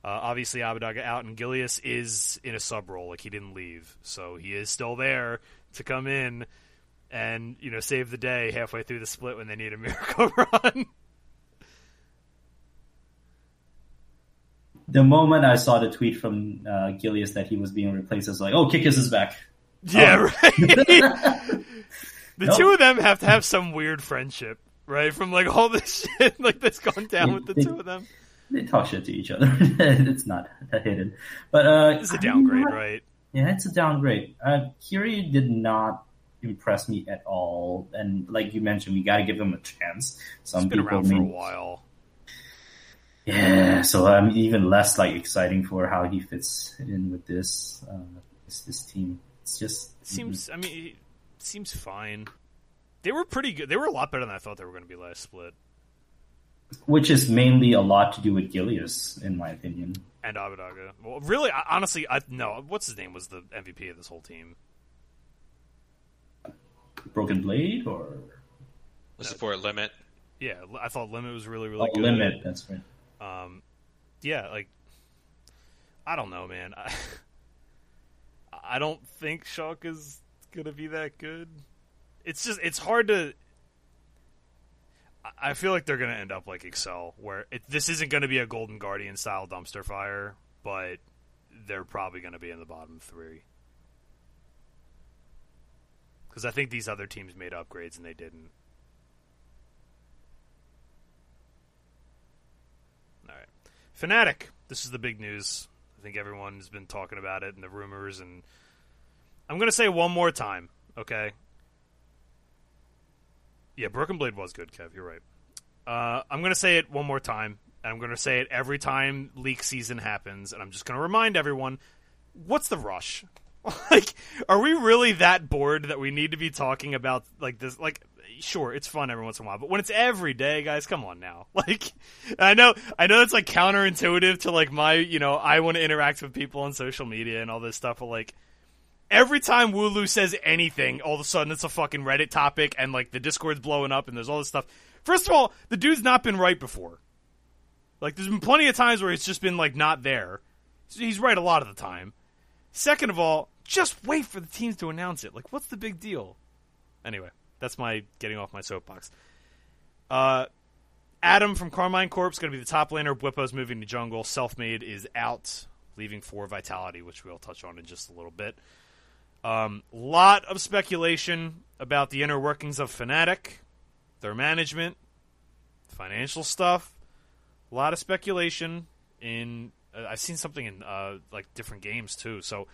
Obviously, Abadaga out, and Gilius is in a sub-role. Like, he didn't leave, so he is still there to come in and, you know, save the day halfway through the split when they need a miracle run. The moment I saw the tweet from Gilius that he was being replaced, I was like, oh, Kickus is back. Yeah, right? Two of them have to have some weird friendship, right? From, like, all this shit like that's gone down with the two of them. They talk shit to each other. It's not hidden. But it's a downgrade, right? Yeah, it's a downgrade. Kiri did not impress me at all. And like you mentioned, we got to give him a chance. Some people been around for a while. Yeah, so I'm even less like exciting for how he fits in with this team. It's just seems. I mean, it seems fine. They were pretty good. They were a lot better than I thought they were going to be last split. Which is mainly a lot to do with Gilius, in my opinion. And Abadaga. Well, really, honestly, no. What's his name was the MVP of this whole team? Broken Blade, or the support Limit? Yeah, I thought Limit was really good. Limit, that's right. Yeah, like, I don't know, man. I don't think Shulk is gonna be that good. It's just, it's hard to. I feel like they're going to end up like Excel, where this isn't going to be a Golden Guardian style dumpster fire, but they're probably going to be in the bottom three. Because I think these other teams made upgrades and they didn't. All right. Fnatic. This is the big news. I think everyone has been talking about it and the rumors. And I'm going to say one more time, okay? Yeah, Broken Blade was good, Kev. You're right. I'm going to say it one more time, and I'm going to say it every time leak season happens, and I'm just going to remind everyone, what's the rush? Like, are we really that bored that we need to be talking about, like, this? Like, sure, it's fun every once in a while, but when it's every day, guys, come on now. Like, I know it's, like, counterintuitive to, like, my, you know, I want to interact with people on social media and all this stuff, but, like, every time Wooloo says anything, all of a sudden it's a fucking Reddit topic and, like, the Discord's blowing up and there's all this stuff. First of all, the dude's not been right before. Like, there's been plenty of times where it's just been, like, not there. So he's right a lot of the time. Second of all, just wait for the teams to announce it. Like, what's the big deal? Anyway, that's my getting off my soapbox. Adam from Carmine Corp's going to be the top laner. Bwipo's moving to jungle. Selfmade is out, leaving for Vitality, which we'll touch on in just a little bit. Lot of speculation about the inner workings of Fnatic, their management, financial stuff. A lot of speculation in. I've seen something in like different games too. So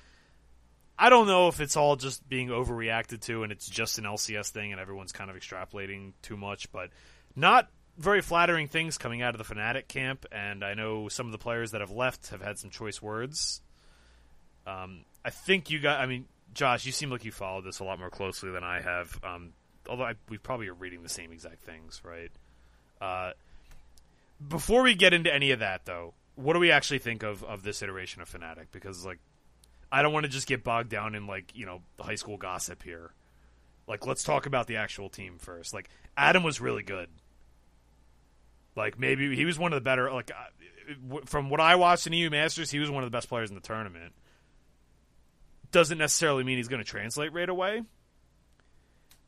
I don't know if it's all just being overreacted to, and it's just an LCS thing, and everyone's kind of extrapolating too much. But not very flattering things coming out of the Fnatic camp, and I know some of the players that have left have had some choice words. I think you got. I mean. Josh, you seem like you followed this a lot more closely than I have, although we probably are reading the same exact things, right? Before we get into any of that, though, what do we actually think of this iteration of Fnatic? Because, like, I don't want to just get bogged down in, like, you know, high school gossip here. Like, let's talk about the actual team first. Like, Adam was really good. Like, maybe he was one of the better, like, from what I watched in EU Masters, he was one of the best players in the tournament. Doesn't necessarily mean he's going to translate right away.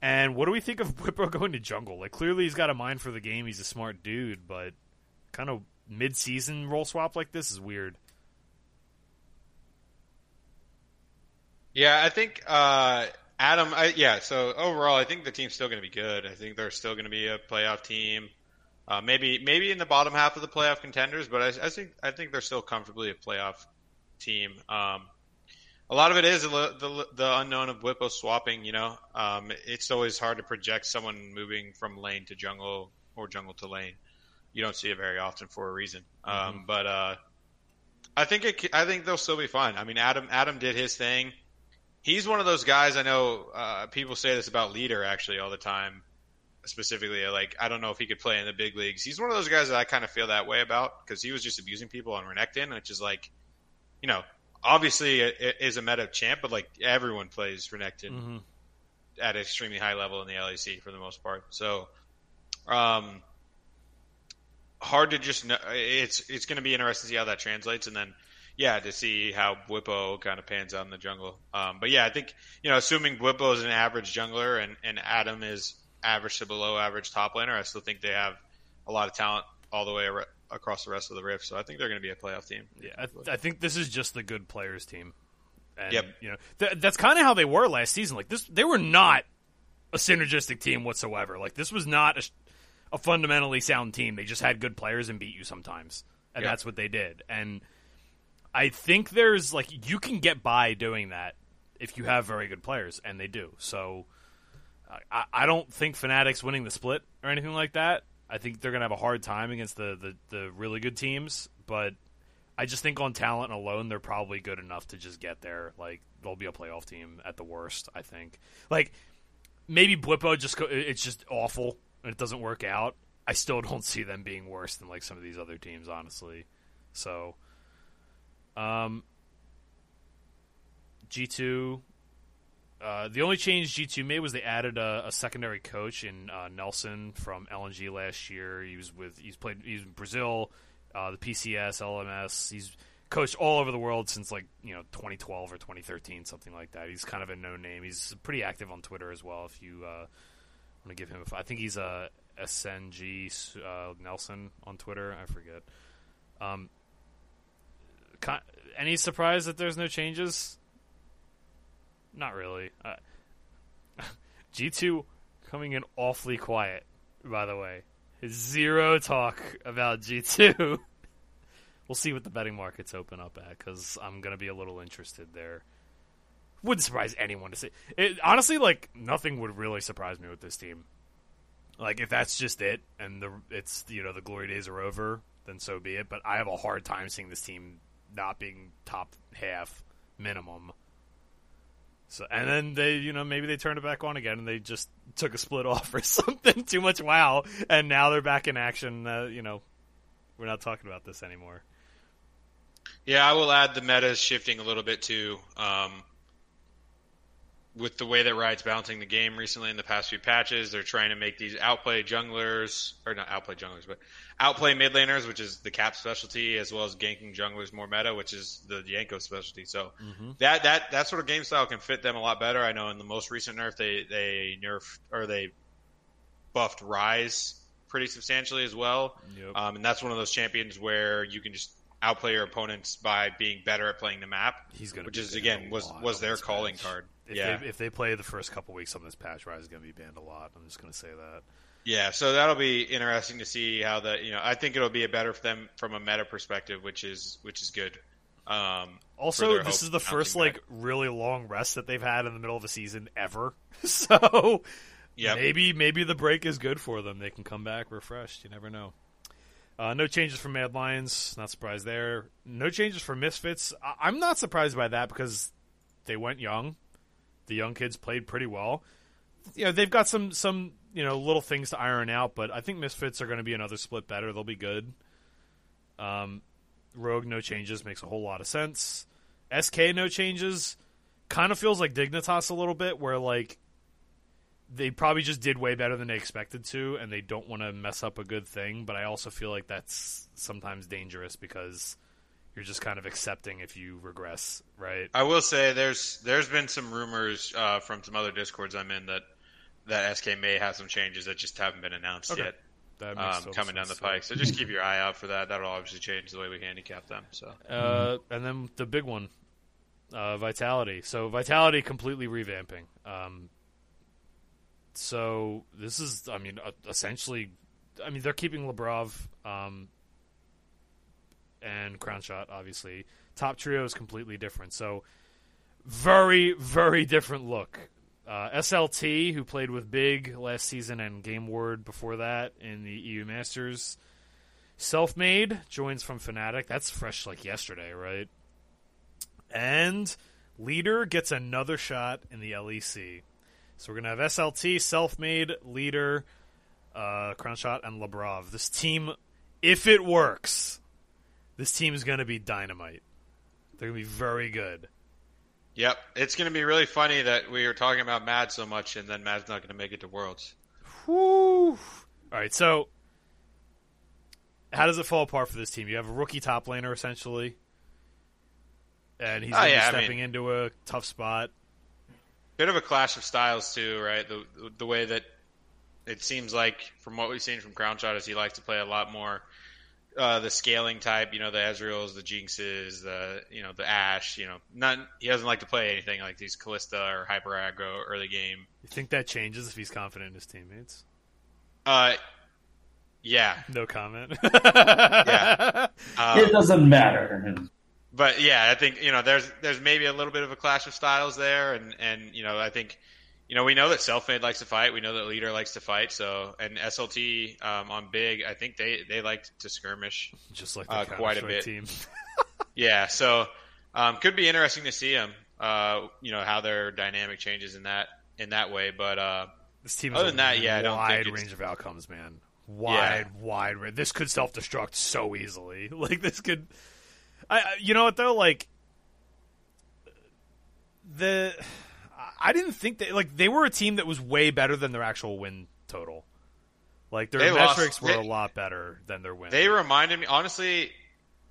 And what do we think of Bwipo going to jungle? Like, clearly he's got a mind for the game. He's a smart dude, but kind of mid-season role swap like this is weird. Yeah, I think Adam. So overall, I think the team's still going to be good. I think they're still going to be a playoff team. Maybe in the bottom half of the playoff contenders, but I think they're still comfortably a playoff team. A lot of it is the unknown of Bwipo swapping, you know. It's always hard to project someone moving from lane to jungle or jungle to lane. You don't see it very often for a reason. Mm-hmm. But I think they'll still be fine. I mean, Adam did his thing. He's one of those guys. I know people say this about Leader actually all the time. Specifically, like, I don't know if he could play in the big leagues. He's one of those guys that I kind of feel that way about because he was just abusing people on Renekton, which is like, you know. Obviously, it is a meta champ, but like everyone plays Renekton mm-hmm. at an extremely high level in the LEC for the most part. So, hard to just know. It's going to be interesting to see how that translates, and then to see how Bwipo kind of pans out in the jungle. But yeah, I think you know, assuming Bwipo is an average jungler and Adam is average to below average top laner, I still think they have a lot of talent all the way around. Across the rest of the Rift, so I think they're going to be a playoff team. Yeah, I think this is just the good players team. And, yep. You know, that's kind of how they were last season. Like this, they were not a synergistic team whatsoever. Like this was not a fundamentally sound team. They just had good players and beat you sometimes, and that's what they did. And I think there's like you can get by doing that if you have very good players, and they do. So I don't think Fnatic's winning the split or anything like that. I think they're going to have a hard time against the really good teams, but I just think on talent alone, they're probably good enough to just get there. Like, they'll be a playoff team at the worst, I think. Like, maybe Bwipo, it's just awful, and it doesn't work out, I still don't see them being worse than like some of these other teams, honestly. So, G2. The only change G2 made was they added a secondary coach in Nelson from LNG last year. He's in Brazil, the PCS, LMS. He's coached all over the world since 2012 or 2013, something like that. He's kind of a known name. He's pretty active on Twitter as well. If you want to give him I think he's a SNG Nelson on Twitter. I forget. Any surprise that there's no changes? Not really. G2 coming in awfully quiet, by the way. Zero talk about G2. We'll see what the betting markets open up at, because I'm going to be a little interested there. Wouldn't surprise anyone to see. Honestly, nothing would really surprise me with this team. If that's just it, and the glory days are over, then so be it. But I have a hard time seeing this team not being top half minimum. So, and then they, maybe they turned it back on again and they just took a split off or something. Too much wow. And now they're back in action. We're not talking about this anymore. Yeah, I will add the meta is shifting a little bit too. With the way that Riot's balancing the game recently in the past few patches, they're trying to make these outplay mid laners, which is the cap specialty, as well as ganking junglers more meta, which is the Yanko specialty. So that sort of game style can fit them a lot better. I know in the most recent nerf, they buffed Ryze pretty substantially as well. Yep. And that's one of those champions where you can just outplay your opponents by being better at playing the map, which is, again, was their calling card. If they play the first couple weeks on this patch, Ryze is going to be banned a lot. I'm just going to say that. Yeah, so that'll be interesting to see how that. I think it'll be better for them from a meta perspective, which is good. Also, this is the first really long rest that they've had in the middle of a season ever. So yep. Maybe the break is good for them. They can come back refreshed. You never know. No changes for Mad Lions. Not surprised there. No changes for Misfits. I'm not surprised by that because they went young. The young kids played pretty well. They've got some little things to iron out, but I think Misfits are going to be another split better. They'll be good. Rogue, no changes. Makes a whole lot of sense. SK, no changes. Kind of feels like Dignitas a little bit, where they probably just did way better than they expected to, and they don't want to mess up a good thing, but I also feel like that's sometimes dangerous because you're just kind of accepting if you regress, right? I will say there's been some rumors from some other Discords I'm in that SK may have some changes that just haven't been announced yet. That makes coming down the pike. So just keep your eye out for that. That'll obviously change the way we handicap them. So and then the big one, Vitality. So Vitality completely revamping. So this is, essentially, they're keeping Lebrov. And Crownshot, obviously. Top trio is completely different. So, very, very different look. SLT, who played with Big last season and Game Ward before that in the EU Masters. Selfmade joins from Fnatic. That's fresh yesterday, right? And Leader gets another shot in the LEC. So, we're going to have SLT, Selfmade, Leader, Crownshot, and Lebrov. This team, if it works... This team is going to be dynamite. They're going to be very good. Yep. It's going to be really funny that we were talking about Mad so much, and then Mad's not going to make it to Worlds. Whew. All right, so how does it fall apart for this team? You have a rookie top laner, essentially, and he's stepping into a tough spot. Bit of a clash of styles, too, right? The way that it seems like, from what we've seen from Crownshot, is he likes to play a lot more the scaling type, the Ezreals, the Jinxes, the Ashe, he doesn't like to play anything like these Kalista or hyper aggro early game. You think that changes if he's confident in his teammates? Yeah. No comment. Yeah. It doesn't matter. But yeah, I think, there's maybe a little bit of a clash of styles there. And, I think, we know that Selfmade likes to fight. We know that Leader likes to fight. So, and SLT on Big, I think they like to skirmish, just like the quite a bit. Team. Yeah, so could be interesting to see them. How their dynamic changes in that way. But this team, other than that, I don't think wide range of outcomes, man. wide range. This could self-destruct so easily. Like, this could... you know what, though? Like, I didn't think that... Like, they were a team that was way better than their actual win total. Like, their metrics were a lot better than their win. They reminded me... Honestly,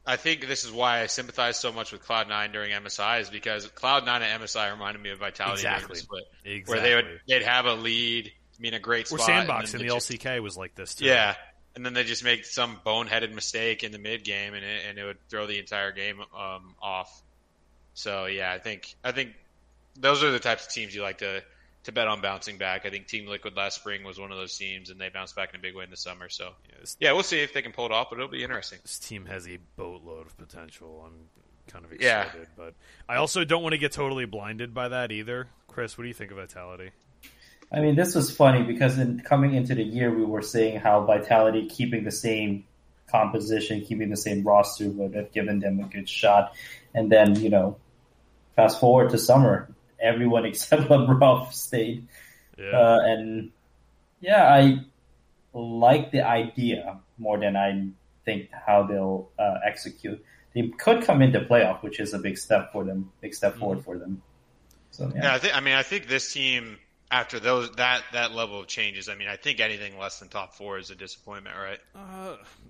I think this is why I sympathize so much with Cloud9 during MSI, is because Cloud9 and MSI reminded me of Vitality. Exactly. Exactly. Where they'd have a lead... I mean, a great spot. Or Sandbox in the LCK was like this, too. Yeah, and then they just make some boneheaded mistake in the mid-game, and it would throw the entire game off. So, yeah, I think those are the types of teams you like to bet on bouncing back. I think Team Liquid last spring was one of those teams, and they bounced back in a big way in the summer. So, yeah, we'll see if they can pull it off, but it'll be interesting. This team has a boatload of potential. I'm kind of excited. Yeah. But I also don't want to get totally blinded by that either. Chris, what do you think of Vitality? I mean, this was funny because coming into the year, we were saying how Vitality keeping the same composition, keeping the same roster would have given them a good shot. And then, you know, fast forward to summer, everyone except LeBron stayed. Yeah. I like the idea more than I think how they'll execute. They could come into playoff, which is a big step for them, big step forward for them. So, yeah. I think this team... After those that level of changes, I mean, I think anything less than top four is a disappointment, right?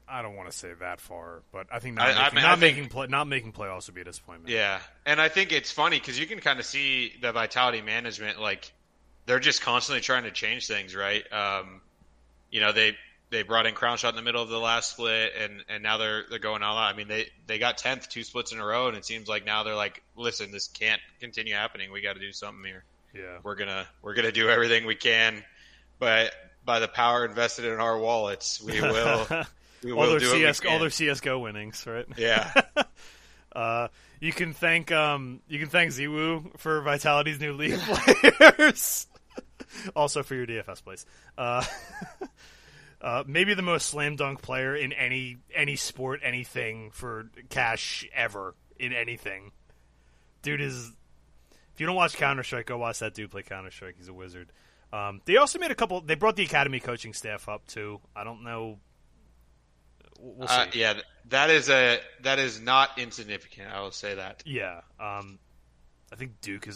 I don't want to say that far, but I think not making playoffs would be a disappointment. Yeah, and I think it's funny because you can kind of see the Vitality management, like they're just constantly trying to change things, right? You know, they brought in Crownshot in the middle of the last split, and now they're going all out. I mean, they got 10th 2 splits in a row, and it seems like now they're like, listen, this can't continue happening. We got to do something here. Yeah, we're gonna do everything we can, but by the power invested in our wallets, we will all their do CS, all their CS:GO winnings, right? Yeah. You can thank Ziwoo for Vitality's new league players, also for your DFS plays. Maybe the most slam dunk player in any sport, anything for cash ever in anything. Dude is. If you don't watch Counter-Strike, go watch that dude play Counter-Strike. He's a wizard. They also made a couple... They brought the academy coaching staff up, too. I don't know. We'll see. Yeah, that is not insignificant. I will say that. Yeah. I think Duke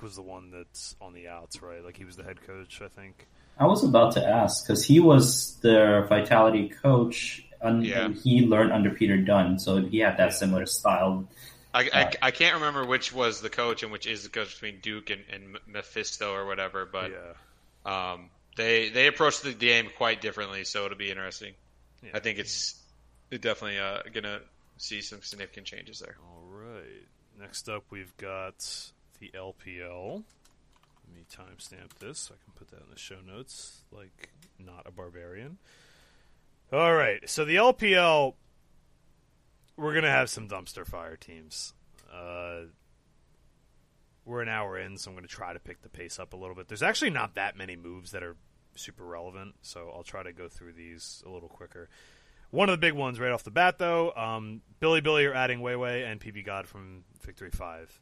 was the one that's on the outs, right? Like, he was the head coach, I think. I was about to ask, because he was their Vitality coach. And he learned under Peter Dunne, so he had that similar style... I can't remember which was the coach and which is the coach between Duke and Mephisto or whatever, but yeah. They approached the game quite differently, so it'll be interesting. Yeah. I think it's definitely going to see some significant changes there. All right. Next up, we've got the LPL. Let me timestamp this so I can put that in the show notes, like not a barbarian. All right. So the LPL... We're going to have some dumpster fire teams. We're an hour in, so I'm going to try to pick the pace up a little bit. There's actually not that many moves that are super relevant, so I'll try to go through these a little quicker. One of the big ones right off the bat, though, Billy are adding Weiwei and PB God from Victory 5.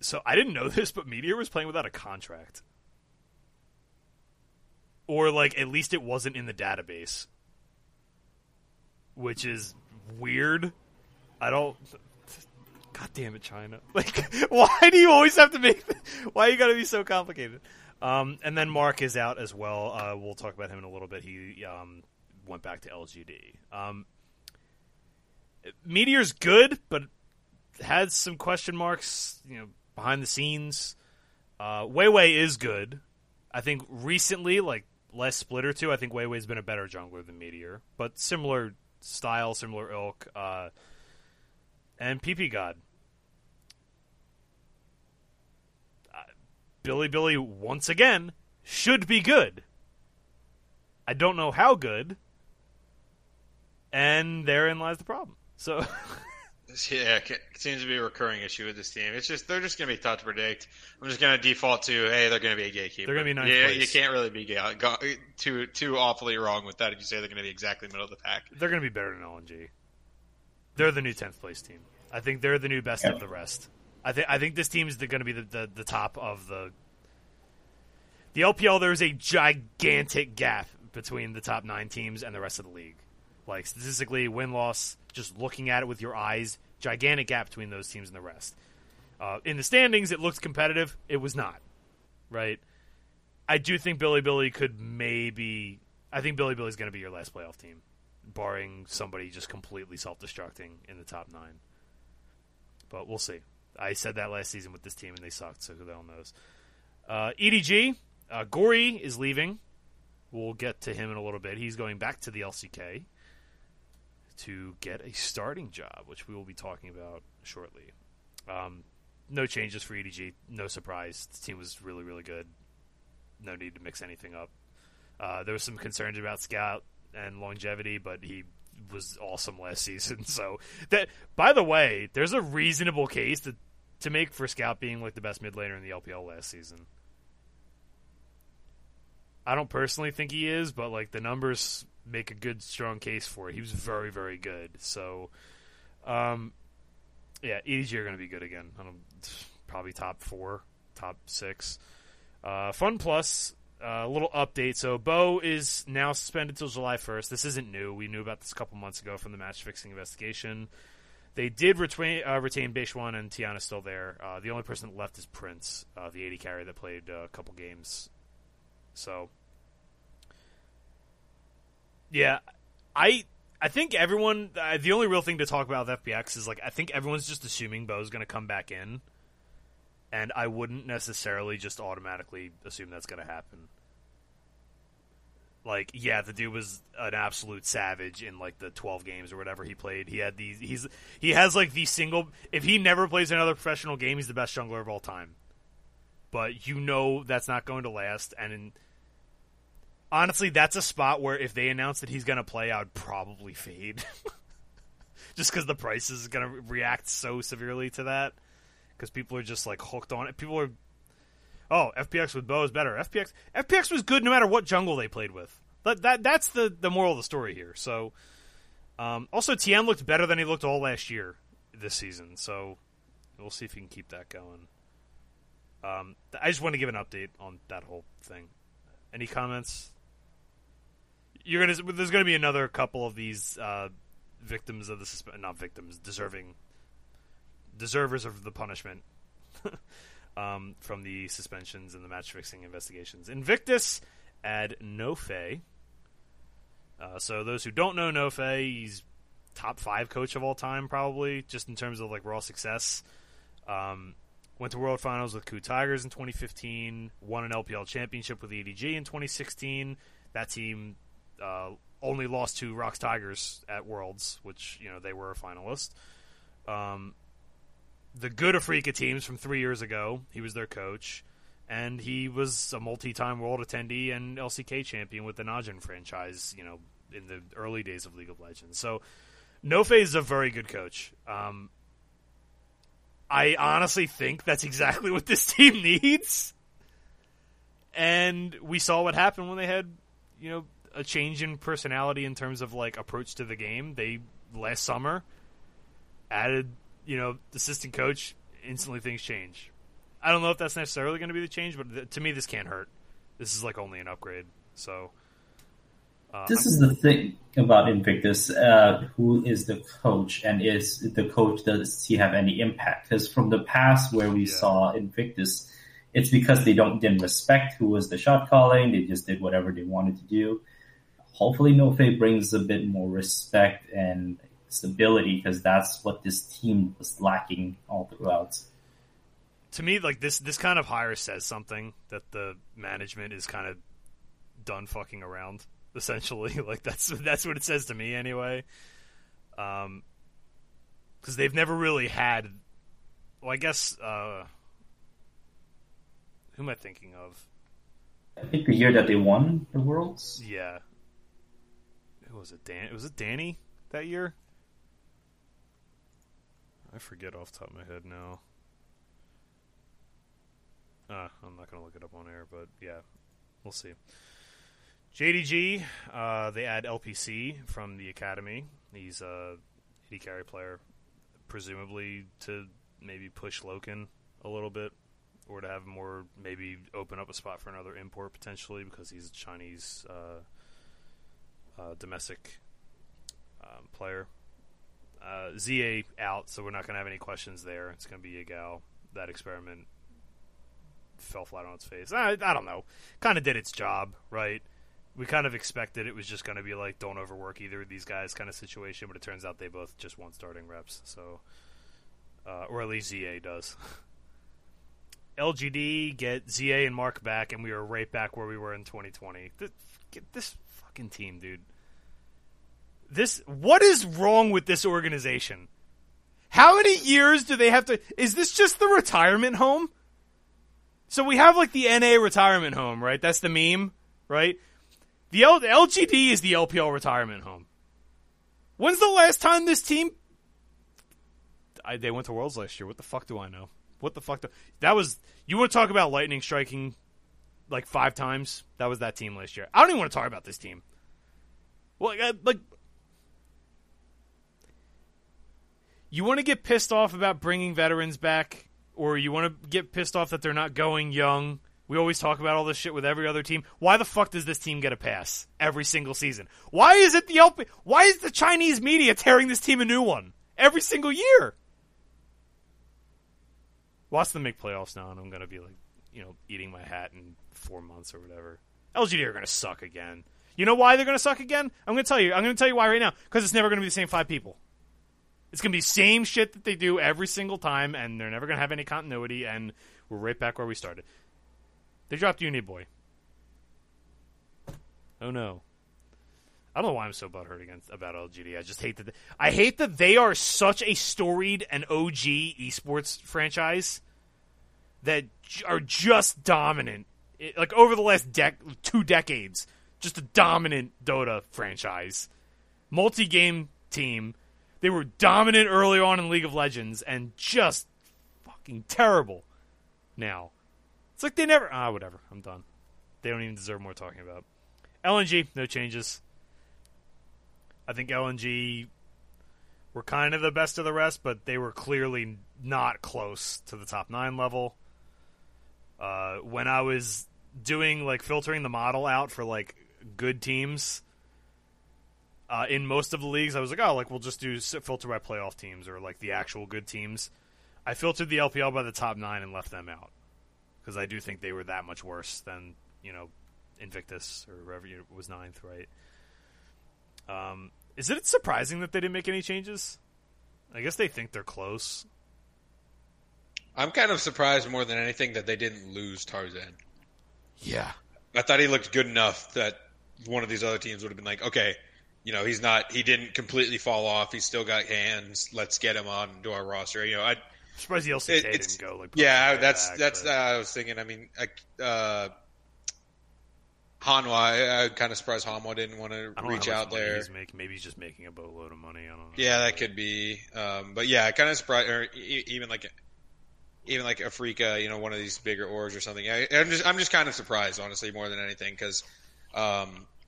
So I didn't know this, but Meteor was playing without a contract. Or, like, at least it wasn't in the database. Which is... weird. I don't. God damn it, China! Like, why do you always have to make? Why you gotta be so complicated? And then Mark is out as well. We'll talk about him in a little bit. He went back to LGD. Meteor's good, but had some question marks, you know, behind the scenes. Weiwei is good. I think recently, like last split or two, I think Weiwei's been a better jungler than Meteor, but similar. Style, similar ilk, and PP God. Billy once again should be good. I don't know how good, and therein lies the problem. So, yeah, it seems to be a recurring issue with this team. It's just they're just going to be tough to predict. I'm just going to default to hey, they're going to be a gatekeeper. They're going to be ninth place. You can't really be too awfully wrong with that if you say they're going to be exactly middle of the pack. They're going to be better than LNG. They're the new 10th place team. I think they're the new best of the rest. I think this team is going to be the top of the LPL. There's a gigantic gap between the top 9 teams and the rest of the league. Like, statistically, win-loss, just looking at it with your eyes, gigantic gap between those teams and the rest. In the standings, it looked competitive. It was not, right? I do think Billy could maybe... I think Billy's going to be your last playoff team, barring somebody just completely self-destructing in the top 9. But we'll see. I said that last season with this team, and they sucked, so who the hell knows. EDG, Gory is leaving. We'll get to him in a little bit. He's going back to the LCK to get a starting job, which we will be talking about shortly. No changes for EDG. No surprise. The team was really, really good. No need to mix anything up. There was some concerns about Scout and longevity, but he was awesome last season. So that, by the way, there's a reasonable case to make for Scout being like the best mid laner in the LPL last season. I don't personally think he is, but like the numbers make a good, strong case for it. He was very, very good. So, yeah, EDG are going to be good again. I don't, probably top 4, top 6. Fun Plus. A little update. So Bo is now suspended till July 1st. This isn't new. We knew about this a couple months ago from the match-fixing investigation. They did retain Baishuan, and Tiana's still there. The only person that left is Prince, the AD carry that played a couple games. So, yeah. I think everyone... the only real thing to talk about with FPX is, like, I think everyone's just assuming Bo's going to come back in. And I wouldn't necessarily just automatically assume that's going to happen. Like, yeah, the dude was an absolute savage in, like, the 12 games or whatever he played. He had these... He has, like, the single... If he never plays another professional game, he's the best jungler of all time. But you know that's not going to last. And honestly, that's a spot where if they announced that he's going to play, I would probably fade. Just because the price is going to react so severely to that. Because people are just, like, hooked on it. People are, oh, FPX with Bo is better. FPX was good no matter what jungle they played with. That's the moral of the story here. So, also, TM looked better than he looked all last year this season. So, we'll see if he can keep that going. I just want to give an update on that whole thing. Any comments? There's going to be another couple of these victims of the suspension. Not victims, deservers of the punishment from the suspensions and the match-fixing investigations. Invictus ad Nofae. So those who don't know Nofae, he's top 5 coach of all time, probably, just in terms of like raw success. Went to World Finals with Ku Tigers in 2015, won an LPL championship with EDG in 2016. That team only lost to Rox Tigers at Worlds, which, you know, they were a finalist. The good Afrika teams from 3 years ago, he was their coach, and he was a multi-time world attendee and LCK champion with the Najin franchise, you know, in the early days of League of Legends. So, Nofae is a very good coach. I honestly think that's exactly what this team needs. And we saw what happened when they had, you know, a change in personality in terms of, like, approach to the game. They, last summer, added... You know, assistant coach, instantly things change. I don't know if that's necessarily going to be the change, but to me, this can't hurt. This is like only an upgrade. So, this is the thing about Invictus. Who is the coach, and is the coach, does he have any impact? Because from the past where we saw Invictus, it's because they didn't respect who was the shot calling. They just did whatever they wanted to do. Hopefully, Nofae brings a bit more respect and stability, because that's what this team was lacking all throughout. To me, like, this kind of hire says something, that the management is kind of done fucking around, essentially. Like, that's what it says to me anyway. Because they've never really had, well, I guess, who am I thinking of? I think the year that they won the Worlds? Yeah. Who was it? Was it Danny that year? I forget off the top of my head now. I'm not going to look it up on air, but yeah, we'll see. JDG, they add LPC from the academy. He's a AD carry player, presumably to maybe push Loken a little bit, or to have more, maybe open up a spot for another import potentially, because he's a Chinese domestic player. ZA out, so we're not going to have any questions there. It's going to be a gal. That experiment fell flat on its face. I don't know. Kind of did its job, right? We kind of expected it was just going to be like, don't overwork either of these guys kind of situation, but it turns out they both just want starting reps, so... or at least ZA does. LGD, get ZA and Mark back, and we are right back where we were in 2020. Get this fucking team, dude. What is wrong with this organization? How many years do they have to... Is this just the retirement home? So we have, like, the NA retirement home, right? That's the meme, right? The LGD is the LPL retirement home. When's the last time this team... they went to Worlds last year. What the fuck do I know? What the fuck? That was... You want to talk about lightning striking, like, 5 times? That was that team last year. I don't even want to talk about this team. Well, like... You want to get pissed off about bringing veterans back, or you want to get pissed off that they're not going young. We always talk about all this shit with every other team. Why the fuck does this team get a pass every single season? Why is it why is the Chinese media tearing this team a new one every single year? Watch them make playoffs now, and I'm going to be like, you know, eating my hat in 4 months or whatever. LGD are going to suck again. You know why they're going to suck again? I'm going to tell you. I'm going to tell you why right now, because it's never going to be the same 5 people. It's going to be same shit that they do every single time, and they're never going to have any continuity, and we're right back where we started. They dropped Uniboy. Oh, no. I don't know why I'm so butthurt about LGD. I just hate that they are such a storied and OG esports franchise that are just dominant. Like, over the last 2 decades, just a dominant Dota franchise. Multi-game team. They were dominant early on in League of Legends and just fucking terrible now. It's like they never... whatever. I'm done. They don't even deserve more talking about. LNG, no changes. I think LNG were kind of the best of the rest, but they were clearly not close to the top 9 level. When I was doing, like, filtering the model out for, like, good teams... in most of the leagues, I was like, we'll just do filter by playoff teams or, like, the actual good teams. I filtered the LPL by the top 9 and left them out because I do think they were that much worse than, you know, Invictus or whoever was 9th, right? Is it surprising that they didn't make any changes? I guess they think they're close. I'm kind of surprised more than anything that they didn't lose Tarzan. Yeah. I thought he looked good enough that one of these other teams would have been like, okay... You know, he's not. He didn't completely fall off. He's still got hands. Let's get him on to our roster. You know, I'm surprised the LCK didn't go. Like, yeah, that's. But... I was thinking. I mean, Hanwha. I'm kind of surprised Hanwha didn't want to reach out there. Maybe he's just making a boatload of money. I don't know. Yeah, that could be. But yeah, kind of surprised. Or even like Afrika. You know, one of these bigger orgs or something. I'm just kind of surprised, honestly, more than anything, because.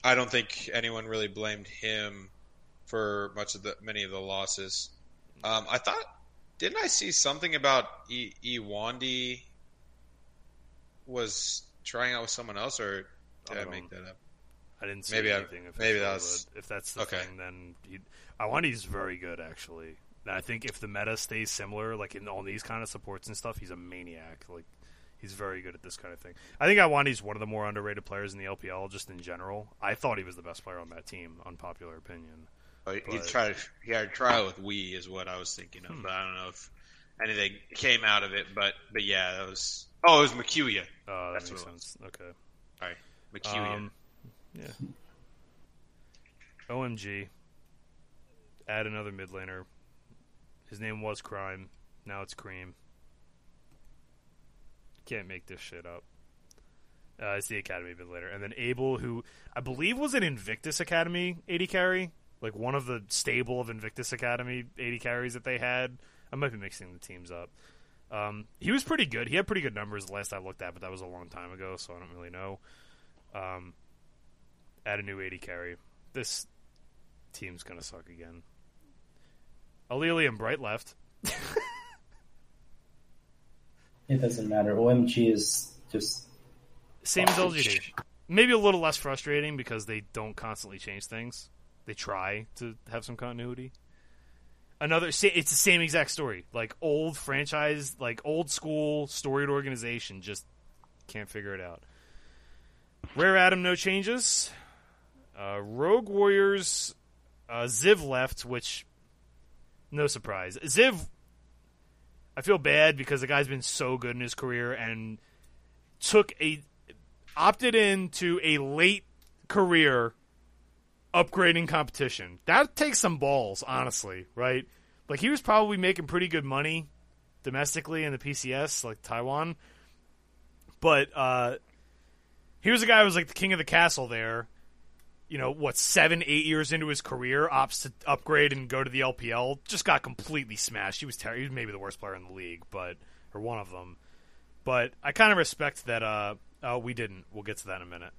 I don't think anyone really blamed him for many of the losses. Didn't I see something about Iwandi was trying out with someone else, or did I make that up? I didn't see anything. If that's the thing, then Iwandi's very good, actually. And I think if the meta stays similar, like in all these kind of supports and stuff, he's a maniac. Like. He's very good at this kind of thing. I think Iwandi's one of the more underrated players in the LPL, just in general. I thought he was the best player on that team, unpopular opinion. He had a trial with Wii is what I was thinking of, but I don't know if anything came out of it. But yeah, that was... Oh, it was Makuya. That makes sense. Okay. All right. Makuya. Yeah. OMG. Add another mid laner. His name was Crime. Now it's Cream. Can't make this shit up. It's the Academy bit later. And then Abel, who I believe was an Invictus Academy AD carry. Like one of the stable of Invictus Academy AD carries that they had. I might be mixing the teams up. He was pretty good. He had pretty good numbers last I looked at, but that was a long time ago, so I don't really know. Add a new AD carry. This team's going to suck again. Aleli and Bright left. It doesn't matter. OMG is just... Same as LGD. Maybe a little less frustrating because they don't constantly change things. They try to have some continuity. It's the same exact story. Like, old franchise, like, old school storied organization just can't figure it out. Rare Adam, no changes. Rogue Warriors, Ziv left, which, no surprise. Ziv, I feel bad because the guy's been so good in his career and opted into a late career upgrading competition. That takes some balls, honestly, right? Like, he was probably making pretty good money domestically in the PCS, like Taiwan. But he was a guy who was like the king of the castle there. You know, what, 7-8 years into his career, opts to upgrade and go to the LPL. Just got completely smashed. He was terrible. He was maybe the worst player in the league, or one of them. But I kind of respect that. We didn't. We'll get to that in a minute.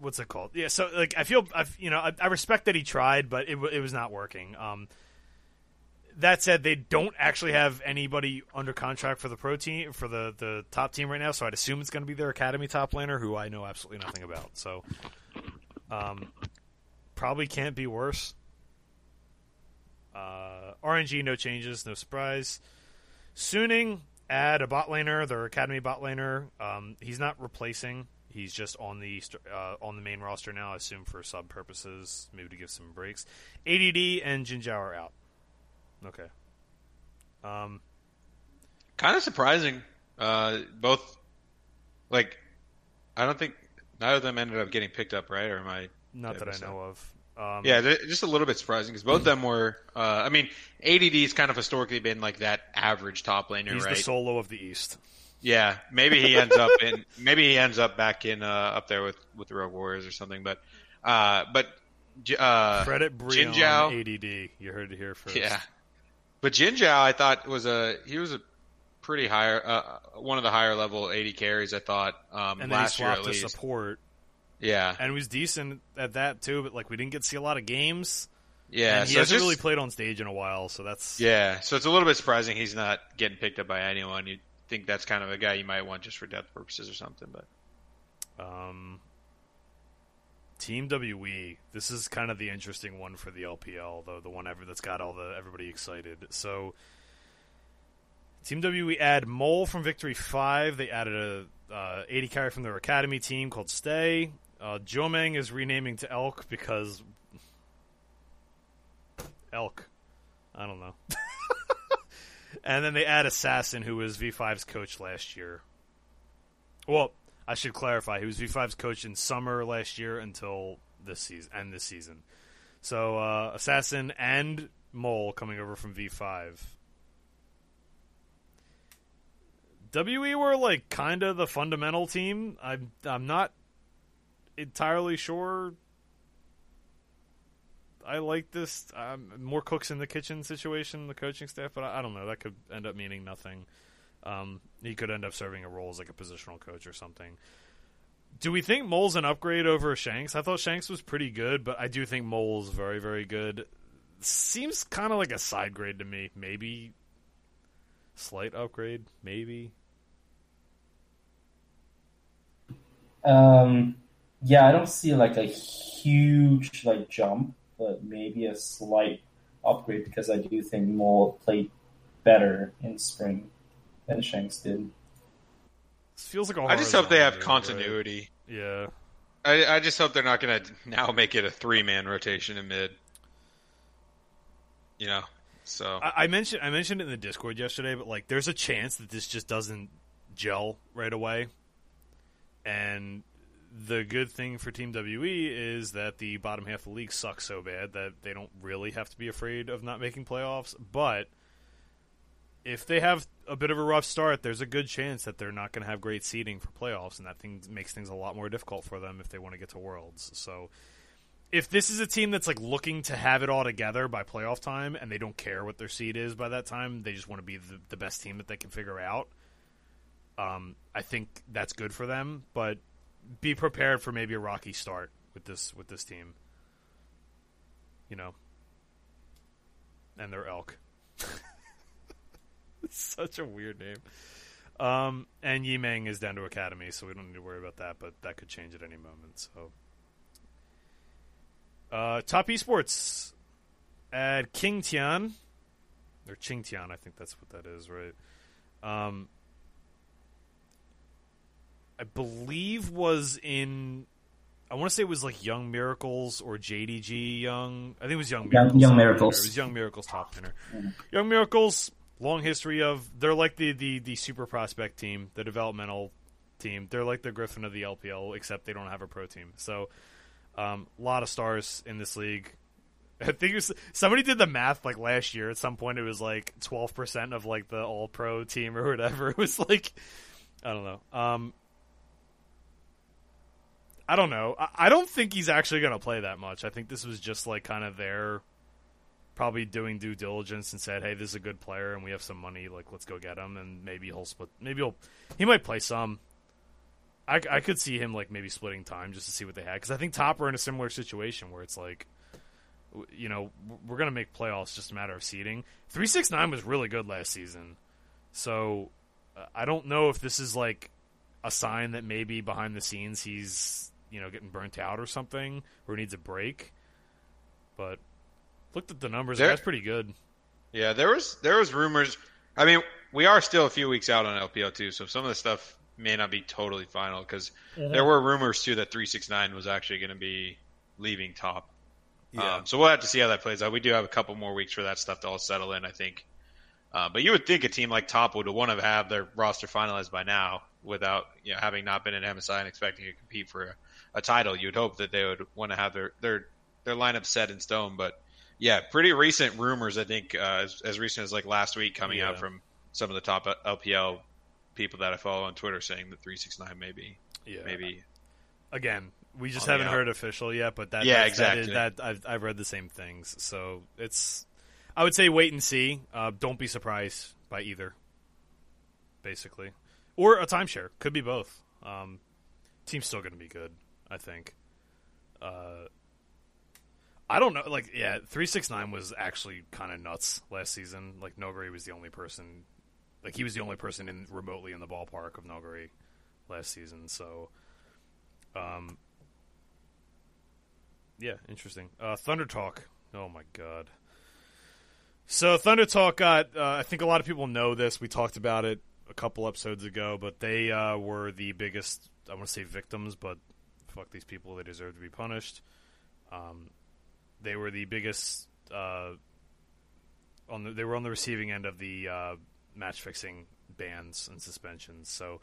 What's it called? Yeah, so, like, I respect that he tried, but it was not working. That said, they don't actually have anybody under contract for the pro team, for the top team right now, so I'd assume it's going to be their academy top laner, who I know absolutely nothing about. So, probably can't be worse. RNG, no changes, no surprise. Suning... add a bot laner, their academy bot laner. He's not replacing. He's just on the main roster now, I assume, for sub purposes, maybe to give some breaks. ADD and Jinzhao are out. Okay. Kind of surprising. Both, like, I don't think neither of them ended up getting picked up, right? Or am I... Not that I know of. Yeah, just a little bit surprising because both of them were. I mean, ADD's kind of historically been like that average top laner, right? He's the Solo of the East. Yeah, maybe he ends up in. Maybe he ends up back in up there with the Rogue Warriors or something. But credit Brion ADD. You heard it here first. Yeah, but Jinzhao, I thought he was a pretty higher one of the higher level AD carries. I thought and then last year at least. Support. Yeah. And he was decent at that, too, but, like, we didn't get to see a lot of games. Yeah. And he hasn't really played on stage in a while, so that's... Yeah, so it's a little bit surprising he's not getting picked up by anyone. You'd think that's kind of a guy you might want just for depth purposes or something, but... Team WE, this is kind of the interesting one for the LPL, though, the one that's got everybody excited. So, Team WE add Mole from Victory 5. They added a AD carry from their academy team called Stay. Jomeng is renaming to Elk because Elk. I don't know. And then they add Assassin, who was V5's coach last year. Well, I should clarify. He was V5's coach in summer last year until this season. And this season. So Assassin and Mole coming over from V5. WE were, like, kind of the fundamental team. I'm not entirely sure I like this more cooks in the kitchen situation, the coaching staff, but I don't know. That could end up meaning nothing. He could end up serving a role as, like, a positional coach or something. Do we think Mole's an upgrade over Shanks? I thought Shanks was pretty good, but I do think Mole's very, very good. Seems kind of like a side grade to me. Maybe slight upgrade, maybe. Yeah, I don't see like a huge like jump, but maybe a slight upgrade because I do think Mole played better in spring than Shanks did. This feels like a... I just hope they have continuity. Right? Yeah, I just hope they're not going to now make it a 3-man rotation in mid. You know. So I mentioned it in the Discord yesterday, but like there's a chance that this just doesn't gel right away. And the good thing for Team WE is that the bottom half of the league sucks so bad that they don't really have to be afraid of not making playoffs. But if they have a bit of a rough start, there's a good chance that they're not going to have great seeding for playoffs, and that thing makes things a lot more difficult for them if they want to get to Worlds. So if this is a team that's like looking to have it all together by playoff time and they don't care what their seed is by that time, they just want to be the best team that they can figure out, I think that's good for them. But be prepared for maybe a rocky start with this team. You know? And their Elk. It's such a weird name. And Yimeng is down to Academy, so we don't need to worry about that, but that could change at any moment. So, Top Esports at Qingtian, or Qingtian, I think that's what that is, right? I believe was in, I want to say it was like Young Miracles or JDG Young. I think it was Young Miracles. Young Miracles. It was Young Miracles top winner. Yeah. Young Miracles, long history of, they're like the super prospect team, the developmental team. They're like the Griffin of the LPL, except they don't have a pro team. So a lot of stars in this league. I think it was, somebody did the math like last year. At some point, it was like 12% of like the all pro team or whatever. It was like, I don't know. I don't know. I don't think he's actually going to play that much. I think this was just like kind of their probably doing due diligence and said, hey, this is a good player and we have some money. Like, let's go get him. And maybe he'll split. Maybe he might play some. I could see him like maybe splitting time just to see what they had. Because I think Top are in a similar situation where it's like, you know, we're going to make playoffs, just a matter of seeding. 369 was really good last season. So I don't know if this is like a sign that maybe behind the scenes he's, you know, getting burnt out or something, or needs a break. But looked at the numbers, that's pretty good. Yeah, there was rumors. I mean, we are still a few weeks out on LPL too, so some of the stuff may not be totally final, because there were rumors too that 369 was actually going to be leaving Top. Yeah. So we'll have to see how that plays out. We do have a couple more weeks for that stuff to all settle in, I think. But you would think a team like Top would want to have their roster finalized by now, without, you know, having not been in MSI and expecting to compete for a title. You'd hope that they would want to have their lineup set in stone. But yeah, pretty recent rumors, I think, as recent as like last week, coming out from some of the top LPL people that I follow on Twitter, saying that 369 maybe. Again, we just haven't heard official yet, but exactly. I've read the same things, so it's, I would say wait and see. Don't be surprised by either, basically. Or a timeshare. Could be both. Team's still going to be good, I think. I don't know. 369 was actually kind of nuts last season. Like, Nogari was the only person. Like, he was the only person remotely in the ballpark of Nogari last season. So, yeah, interesting. Thunder Talk. Oh, my God. So, Thunder Talk got, I think a lot of people know this. We talked about it a couple episodes ago, but they were the biggest, I want to say victims, but fuck these people, they deserve to be punished. They were the biggest, they were on the receiving end of the match fixing bans and suspensions. So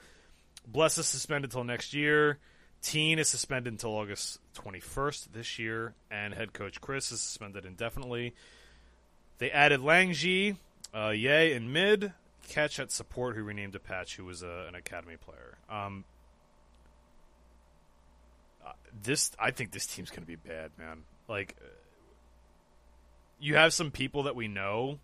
Bless is suspended until next year, Teen is suspended until August 21st this year, and head coach Chris is suspended indefinitely. They added Langji, Ye in mid, Catch at support, who renamed Apache, who was an academy player. I think this team's going to be bad, man. Like, you have some people that we know,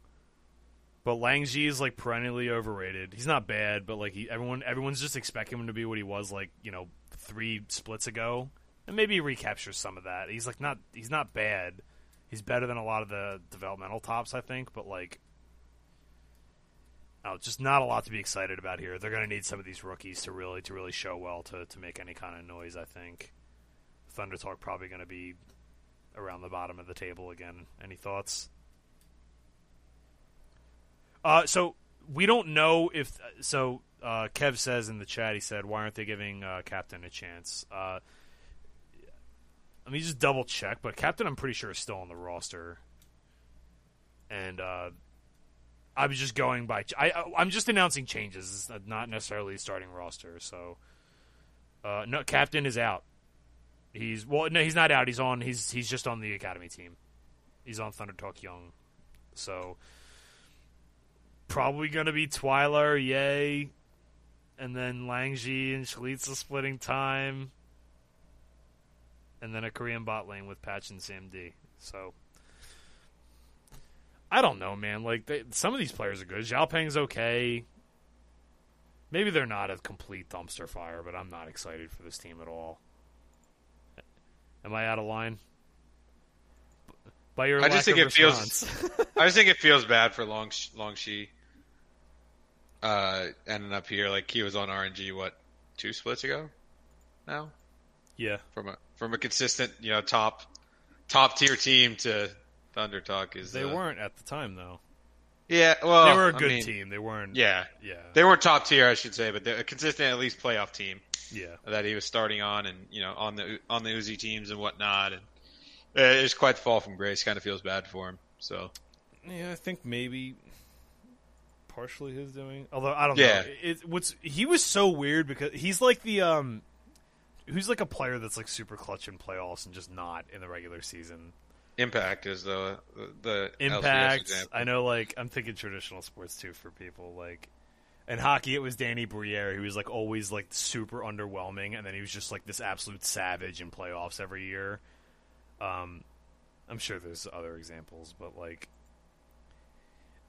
but Langji is like perennially overrated. He's not bad, but like everyone's just expecting him to be what he was like, you know, 3 splits ago, and maybe he recaptures some of that. He's like he's not bad. He's better than a lot of the developmental tops, I think, but like. Oh, just not a lot to be excited about here. They're going to need some of these rookies to really show well to make any kind of noise, I think. Thunder Talk probably going to be around the bottom of the table again. Any thoughts? So we don't know if – so Kev says in the chat, he said, why aren't they giving Captain a chance? Let me just double check, but Captain I'm pretty sure is still on the roster. And I was just going by. I'm just announcing changes. It's not necessarily starting roster. So, no, Captain is out. He's not out. He's on. He's just on the academy team. He's on Thunder Talk Young. So, probably gonna be Twyler, Yay, and then Langji and Shalitza splitting time, and then a Korean bot lane with Patch and Sam D. So. I don't know, man. Like, some of these players are good. Zhao Peng's okay. Maybe they're not a complete dumpster fire, but I'm not excited for this team at all. Am I out of line? By your lack of response. I just think it feels bad for Long Shi. ended up here. Like, he was on RNG, what, 2 splits ago now? Yeah. From a consistent, you know, top tier team to Thundertalk is... They weren't at the time, though. Yeah, well... They were a good team. They weren't... Yeah. They weren't top tier, I should say, but they're a consistent, at least, playoff team. Yeah. That he was starting on and, you know, on the Uzi teams and whatnot. And it's quite the fall from grace. Kind of feels bad for him, so... Yeah, I think maybe partially his doing. Although, I don't know. He was so weird because he's like the... Who's like a player that's like super clutch in playoffs and just not in the regular season? Impact is the Impact. Example. I know, like, I'm thinking traditional sports too for people. Like, in hockey, it was Danny Briere, who was like always like super underwhelming, and then he was just like this absolute savage in playoffs every year. I'm sure there's other examples, but like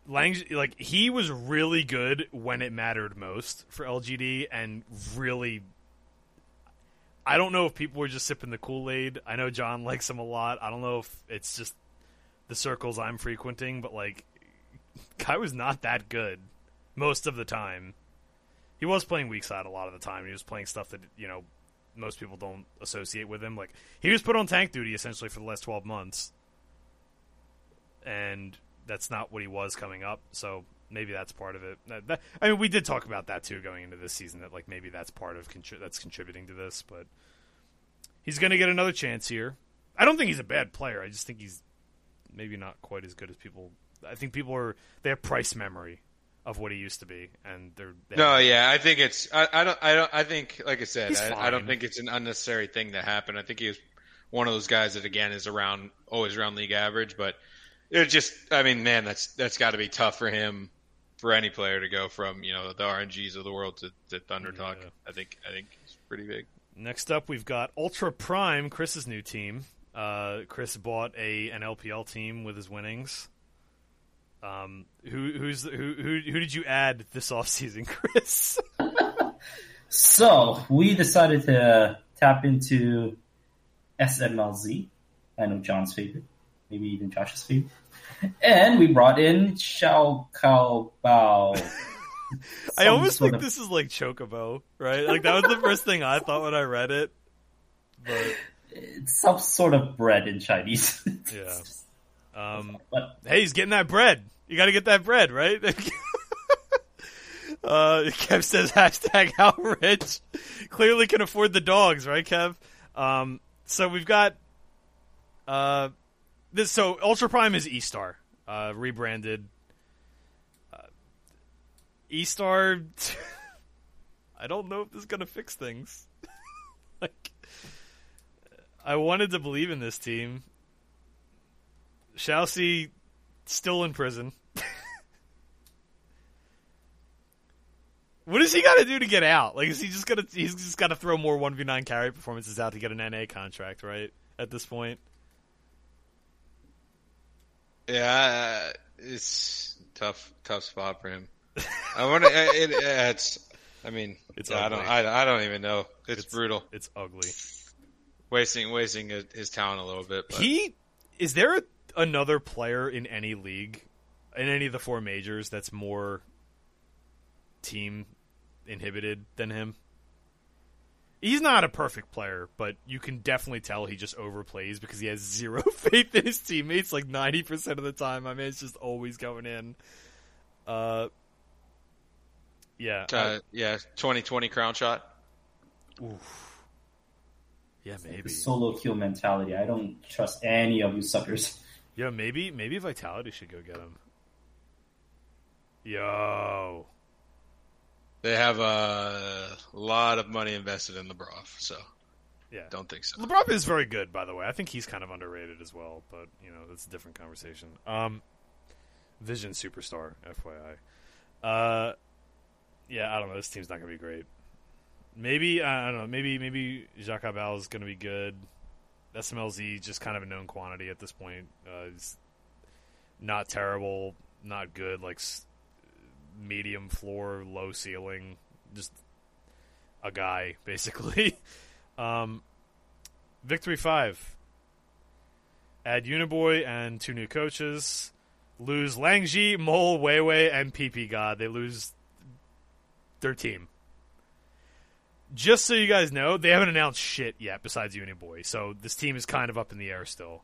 Lang, like he was really good when it mattered most for LGD, and really. I don't know if people were just sipping the Kool-Aid. I know John likes him a lot. I don't know if it's just the circles I'm frequenting, but, like, Kai was not that good most of the time. He was playing weak side a lot of the time. He was playing stuff that, you know, most people don't associate with him. Like, he was put on tank duty, essentially, for the last 12 months. And that's not what he was coming up, so... Maybe that's part of it. I mean, we did talk about that too going into this season. That like maybe that's part of that's contributing to this. But he's going to get another chance here. I don't think he's a bad player. I just think he's maybe not quite as good as people. I think people they have price memory of what he used to be, and they're I think it's. I think like I said. I don't think it's an unnecessary thing that happened. I think he was one of those guys that again is always around league average, but it just. I mean, man, that's got to be tough for him. For any player to go from, you know, the RNGs of the world to Thundertalk, yeah. I think it's pretty big. Next up, we've got Ultra Prime, Chris's new team. Chris bought an LPL team with his winnings. Who did you add this offseason, Chris? So we decided to tap into SMLZ. I know John's favorite, maybe even Josh's favorite. And we brought in Xiao Kao Bao. I almost think this is like Chocobo, right? Like, that was the first thing I thought when I read it. But... It's some sort of bread in Chinese. Yeah. But... Hey, he's getting that bread. You got to get that bread, right? Kev says, hashtag how rich. Clearly can afford the dogs, right, Kev? So we've got... So Ultra Prime is E-Star, rebranded. E-Star, I don't know if this is going to fix things. Like, I wanted to believe in this team. Shousey, still in prison. What does he got to do to get out? Like, is he just going to? He's just got to throw more 1v9 carry performances out to get an NA contract, right? At this point. Yeah, it's tough spot for him. I wonder. It's ugly. I don't even know. It's brutal. It's ugly. Wasting his talent a little bit. But. Is there another player in any league, in any of the 4 majors, that's more team inhibited than him? He's not a perfect player, but you can definitely tell he just overplays because he has zero faith in his teammates like 90% of the time. I mean, it's just always going in. Yeah. 2020 crown shot. Oof. Yeah, maybe. Solo kill mentality. I don't trust any of you suckers. Yeah, maybe Vitality should go get him. Yo. They have a lot of money invested in LeBroff, so yeah, don't think so. LeBroff is very good, by the way. I think he's kind of underrated as well, but you know that's a different conversation. Vision superstar, FYI. I don't know. This team's not going to be great. Maybe I don't know. Maybe Jacques Abel is going to be good. SMLZ just kind of a known quantity at this point. It's not terrible, not good. Like. Medium floor, low ceiling, just a guy basically. Victory 5. Add Uniboy and 2 new coaches. Lose Langji, Mole, Weiwei, and PP God. They lose their team. Just so you guys know, they haven't announced shit yet besides Uniboy, so this team is kind of up in the air still.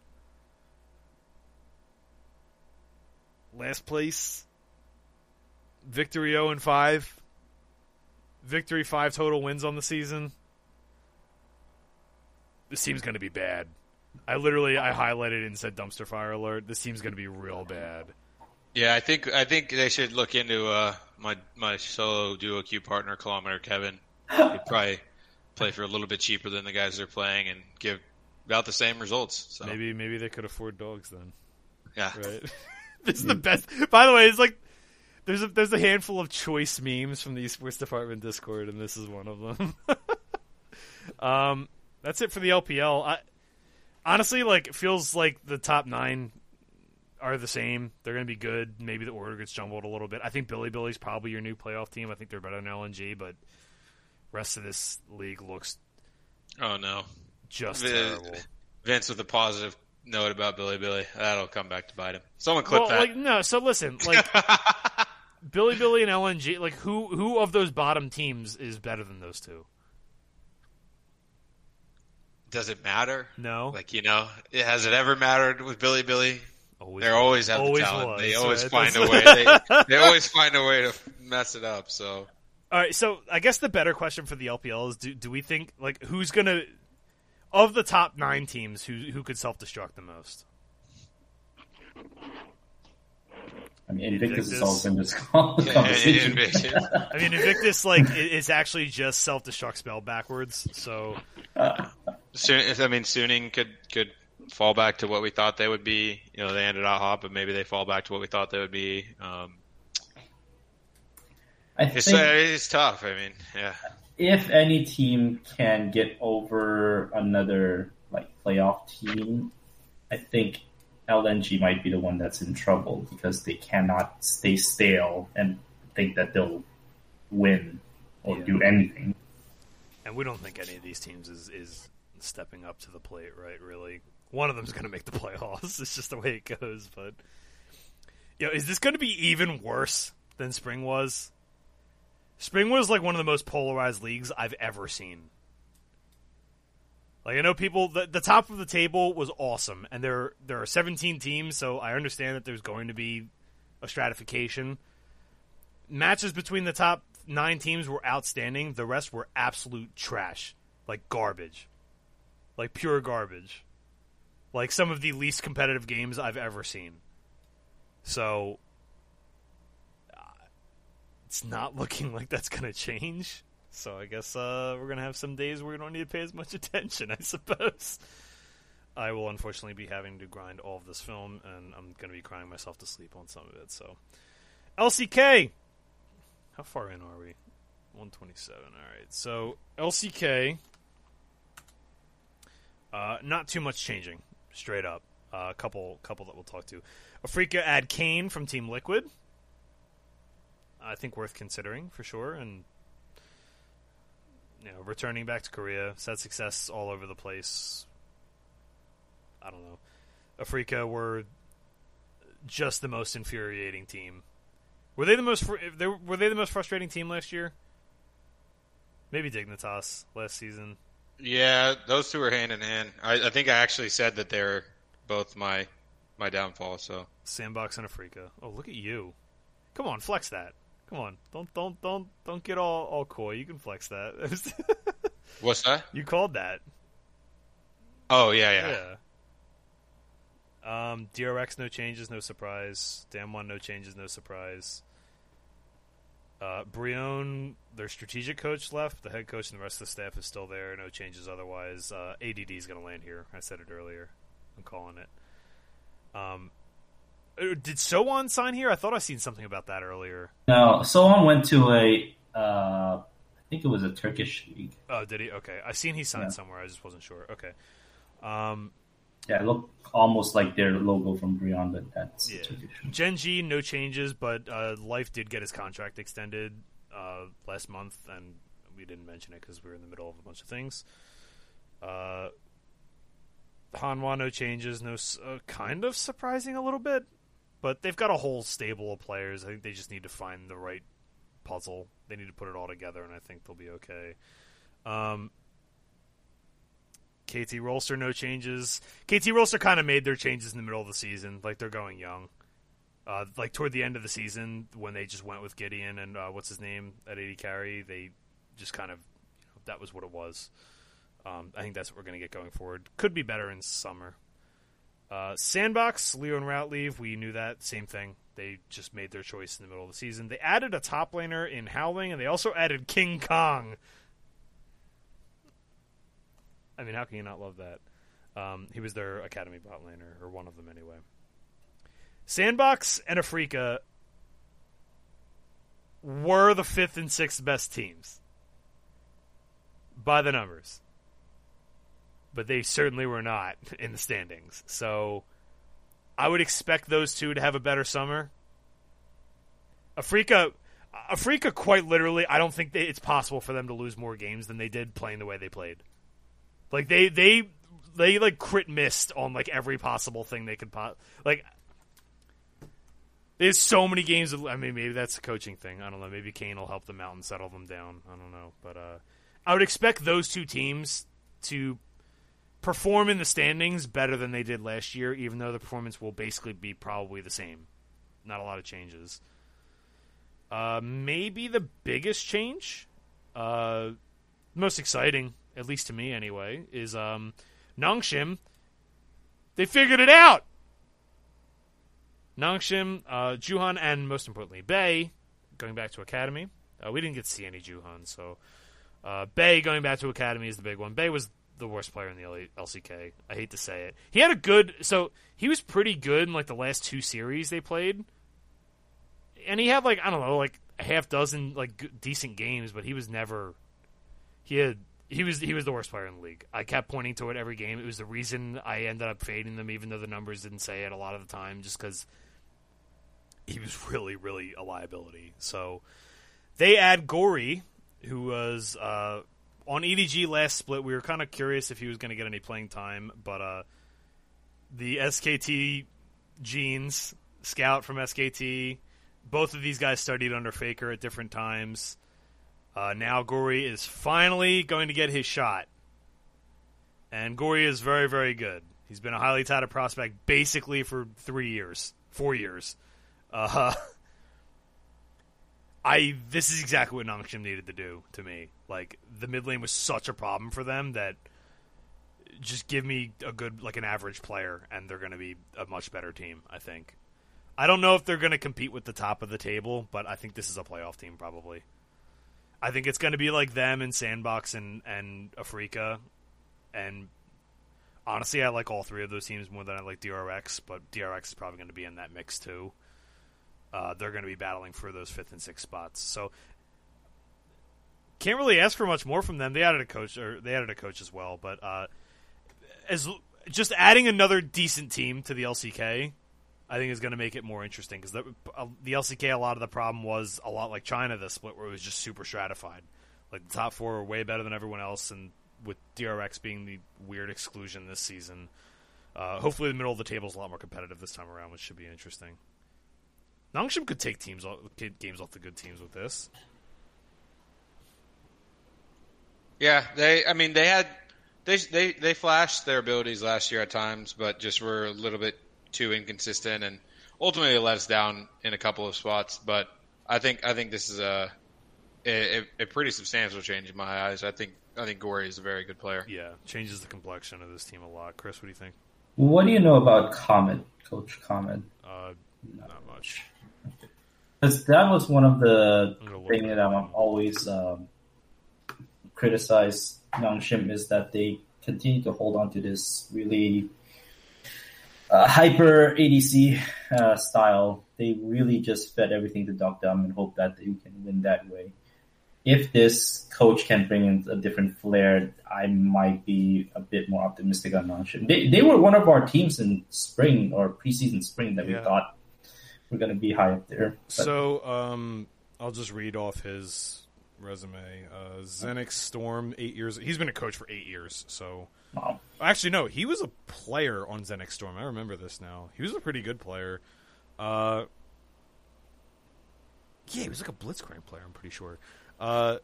Last place, Victory 0-5. Victory 5 total wins on the season. This team's going to be bad. I highlighted it and said dumpster fire alert. This team's going to be real bad. Yeah, I think they should look into my solo duo queue partner, Kilometer Kevin. He'd probably play for a little bit cheaper than the guys they're playing and give about the same results. So. Maybe they could afford dogs then. Yeah. Right? This is the best. By the way, it's like there's a handful of choice memes from the Esports Department Discord, and this is one of them. That's it for the LPL. Honestly, like, it feels like the top 9 are the same. They're going to be good. Maybe the order gets jumbled a little bit. I think Billy's probably your new playoff team. I think they're better than LNG, but rest of this league looks terrible. Vince with a positive note about Billy. That'll come back to bite him. Someone clip that. So listen, like, Billy and LNG, like, who of those bottom teams is better than those two? Does it matter? No. Like, has it ever mattered with Billy? They always have the talent. Was. They always find a way. They always find a way to mess it up. So, all right. So, I guess the better question for the LPL is: Do we think, like, who's gonna, of the top 9 teams, who could self-destruct the most? I mean, Invictus has also been disqualified. I mean, Invictus, like, it's actually just self-destruct spell backwards. So, Suning could fall back to what we thought they would be. They ended out hot, but maybe they fall back to what we thought they would be. It's tough. I mean, yeah. If any team can get over another, like, playoff team, I think LNG might be the one that's in trouble because they cannot stay stale and think that they'll win or do anything. And we don't think any of these teams is stepping up to the plate, right? Really, one of them's going to make the playoffs. It's just the way it goes. But is this going to be even worse than Spring was? Spring was, like, one of the most polarized leagues I've ever seen. Like, I know people, the top of the table was awesome, and there are 17 teams, so I understand that there's going to be a stratification. Matches between the top 9 teams were outstanding. The rest were absolute trash, like garbage. Like, pure garbage. Like, some of the least competitive games I've ever seen. So, it's not looking like that's going to change. So, I guess we're going to have some days where we don't need to pay as much attention, I suppose. I will, unfortunately, be having to grind all of this film, and I'm going to be crying myself to sleep on some of it. So, LCK! How far in are we? 127, alright. So, LCK... not too much changing, straight up. A couple that we'll talk to. Afrika add Kane from Team Liquid. I think worth considering for sure. And, returning back to Korea. He's had success all over the place. I don't know. Afrika were just the most infuriating team. Were they the most frustrating team last year? Maybe Dignitas last season. Yeah, those two are hand in hand. I think I actually said that they're both my downfall. So Sandbox and Afrika. Oh, look at you! Come on, flex that. Come on, don't get all coy. You can flex that. What's that? You called that. Oh yeah. DRX no changes, no surprise. Damwon no changes, no surprise. Brion, their strategic coach, left. The head coach and the rest of the staff is still there. No changes otherwise. ADD is going to land here. I said it earlier. I'm calling it. Did Sohan sign here? I thought I seen something about that earlier. No, Sohan went to I think it was a Turkish league. Oh, did he? Okay. I seen he signed somewhere. I just wasn't sure. Okay. Yeah, it looked almost like their logo from Brion, but that's Turkish. Gen G, no changes, but Life did get his contract extended last month, and we didn't mention it because we were in the middle of a bunch of things. Hanwha, no changes, no kind of surprising a little bit, but they've got a whole stable of players. I think they just need to find the right puzzle they need to put it all together, and I think they'll be okay. KT Rolster, no changes. KT Rolster kind of made their changes in the middle of the season. Like, they're going young. Like, toward the end of the season, when they just went with Gideon and what's-his-name at AD Carry, they just kind of, you know, that was what it was. I think that's what we're going to get going forward. Could be better in summer. Sandbox, Leo and Route leave. We knew that. Same thing. They just made their choice in the middle of the season. They added a top laner in Howling, and they also added King Kong. I mean, how can you not love that? He was their Academy bot laner, or one of them anyway. Sandbox and Afrika were the 5th and 6th best teams by the numbers. But they certainly were not in the standings. So I would expect those two to have a better summer. Afrika quite literally, I don't think it's possible for them to lose more games than they did playing the way they played. Like, they like, crit missed on, like, every possible thing they could like, there's so many games. I mean, maybe that's a coaching thing. I don't know. Maybe Kane will help them out and settle them down. I don't know. But I would expect those two teams to perform in the standings better than they did last year, even though the performance will basically be probably the same. Not a lot of changes. Maybe the biggest change, most exciting, at least to me anyway, is Nongshim. They figured it out! Nongshim, Juhan, and most importantly, Bei, going back to Academy. We didn't get to see any Juhan, so Bei going back to Academy is the big one. Bei was the worst player in the LCK. I hate to say it. He had a good... So, he was pretty good in, like, the last two series they played. And he had, like, I don't know, like, a half dozen, like, decent games, but he was never... He was the worst player in the league. I kept pointing to it every game. It was the reason I ended up fading them, even though the numbers didn't say it a lot of the time, just because he was really, really a liability. So they add Gori, who was on EDG last split. We were kind of curious if he was going to get any playing time, but the SKT genes, Scout from SKT, both of these guys studied under Faker at different times. Now Gori is finally going to get his shot. And Gori is very, very good. He's been a highly touted prospect basically for 4 years. This is exactly what Nongshim needed to do to me. Like, the mid lane was such a problem for them that just give me a good, like, an average player, and they're going to be a much better team, I think. I don't know if they're going to compete with the top of the table, but I think this is a playoff team probably. I think it's going to be like them and Sandbox and Afrika. And honestly, I like all three of those teams more than I like DRX, but DRX is probably going to be in that mix too. They're going to be battling for those 5th and 6th spots. So can't really ask for much more from them. They added a coach as well, but as just adding another decent team to the LCK, I think is going to make it more interesting, because the LCK, a lot of the problem was a lot like China this split, where it was just super stratified. Like, the top four were way better than everyone else, and with DRX being the weird exclusion this season, hopefully the middle of the table is a lot more competitive this time around, which should be interesting. Nongshim could take games off the good teams with this. Yeah, they flashed their abilities last year at times, but just were a little bit too inconsistent, and ultimately let us down in a couple of spots. But I think this is a pretty substantial change in my eyes. I think Gori is a very good player. Yeah, changes the complexion of this team a lot. Chris, what do you think? What do you know about Comet, Coach Comet? Not much. Because that was one of the things that I'm always criticized Nongshim is that they continue to hold on to this really hyper ADC style. They really just fed everything to Doc Dumb and hope that they can win that way. If this coach can bring in a different flair, I might be a bit more optimistic on Nongshim. They were one of our teams in spring or preseason spring that we thought were going to be high up there. But... So I'll just read off his resume. Zenix Storm, 8 years. He's been a coach for 8 years, so... Wow. Actually, no, he was a player on Zenix Storm. I remember this now. He was a pretty good player. Yeah, he was like a Blitzcrank player, I'm pretty sure. Played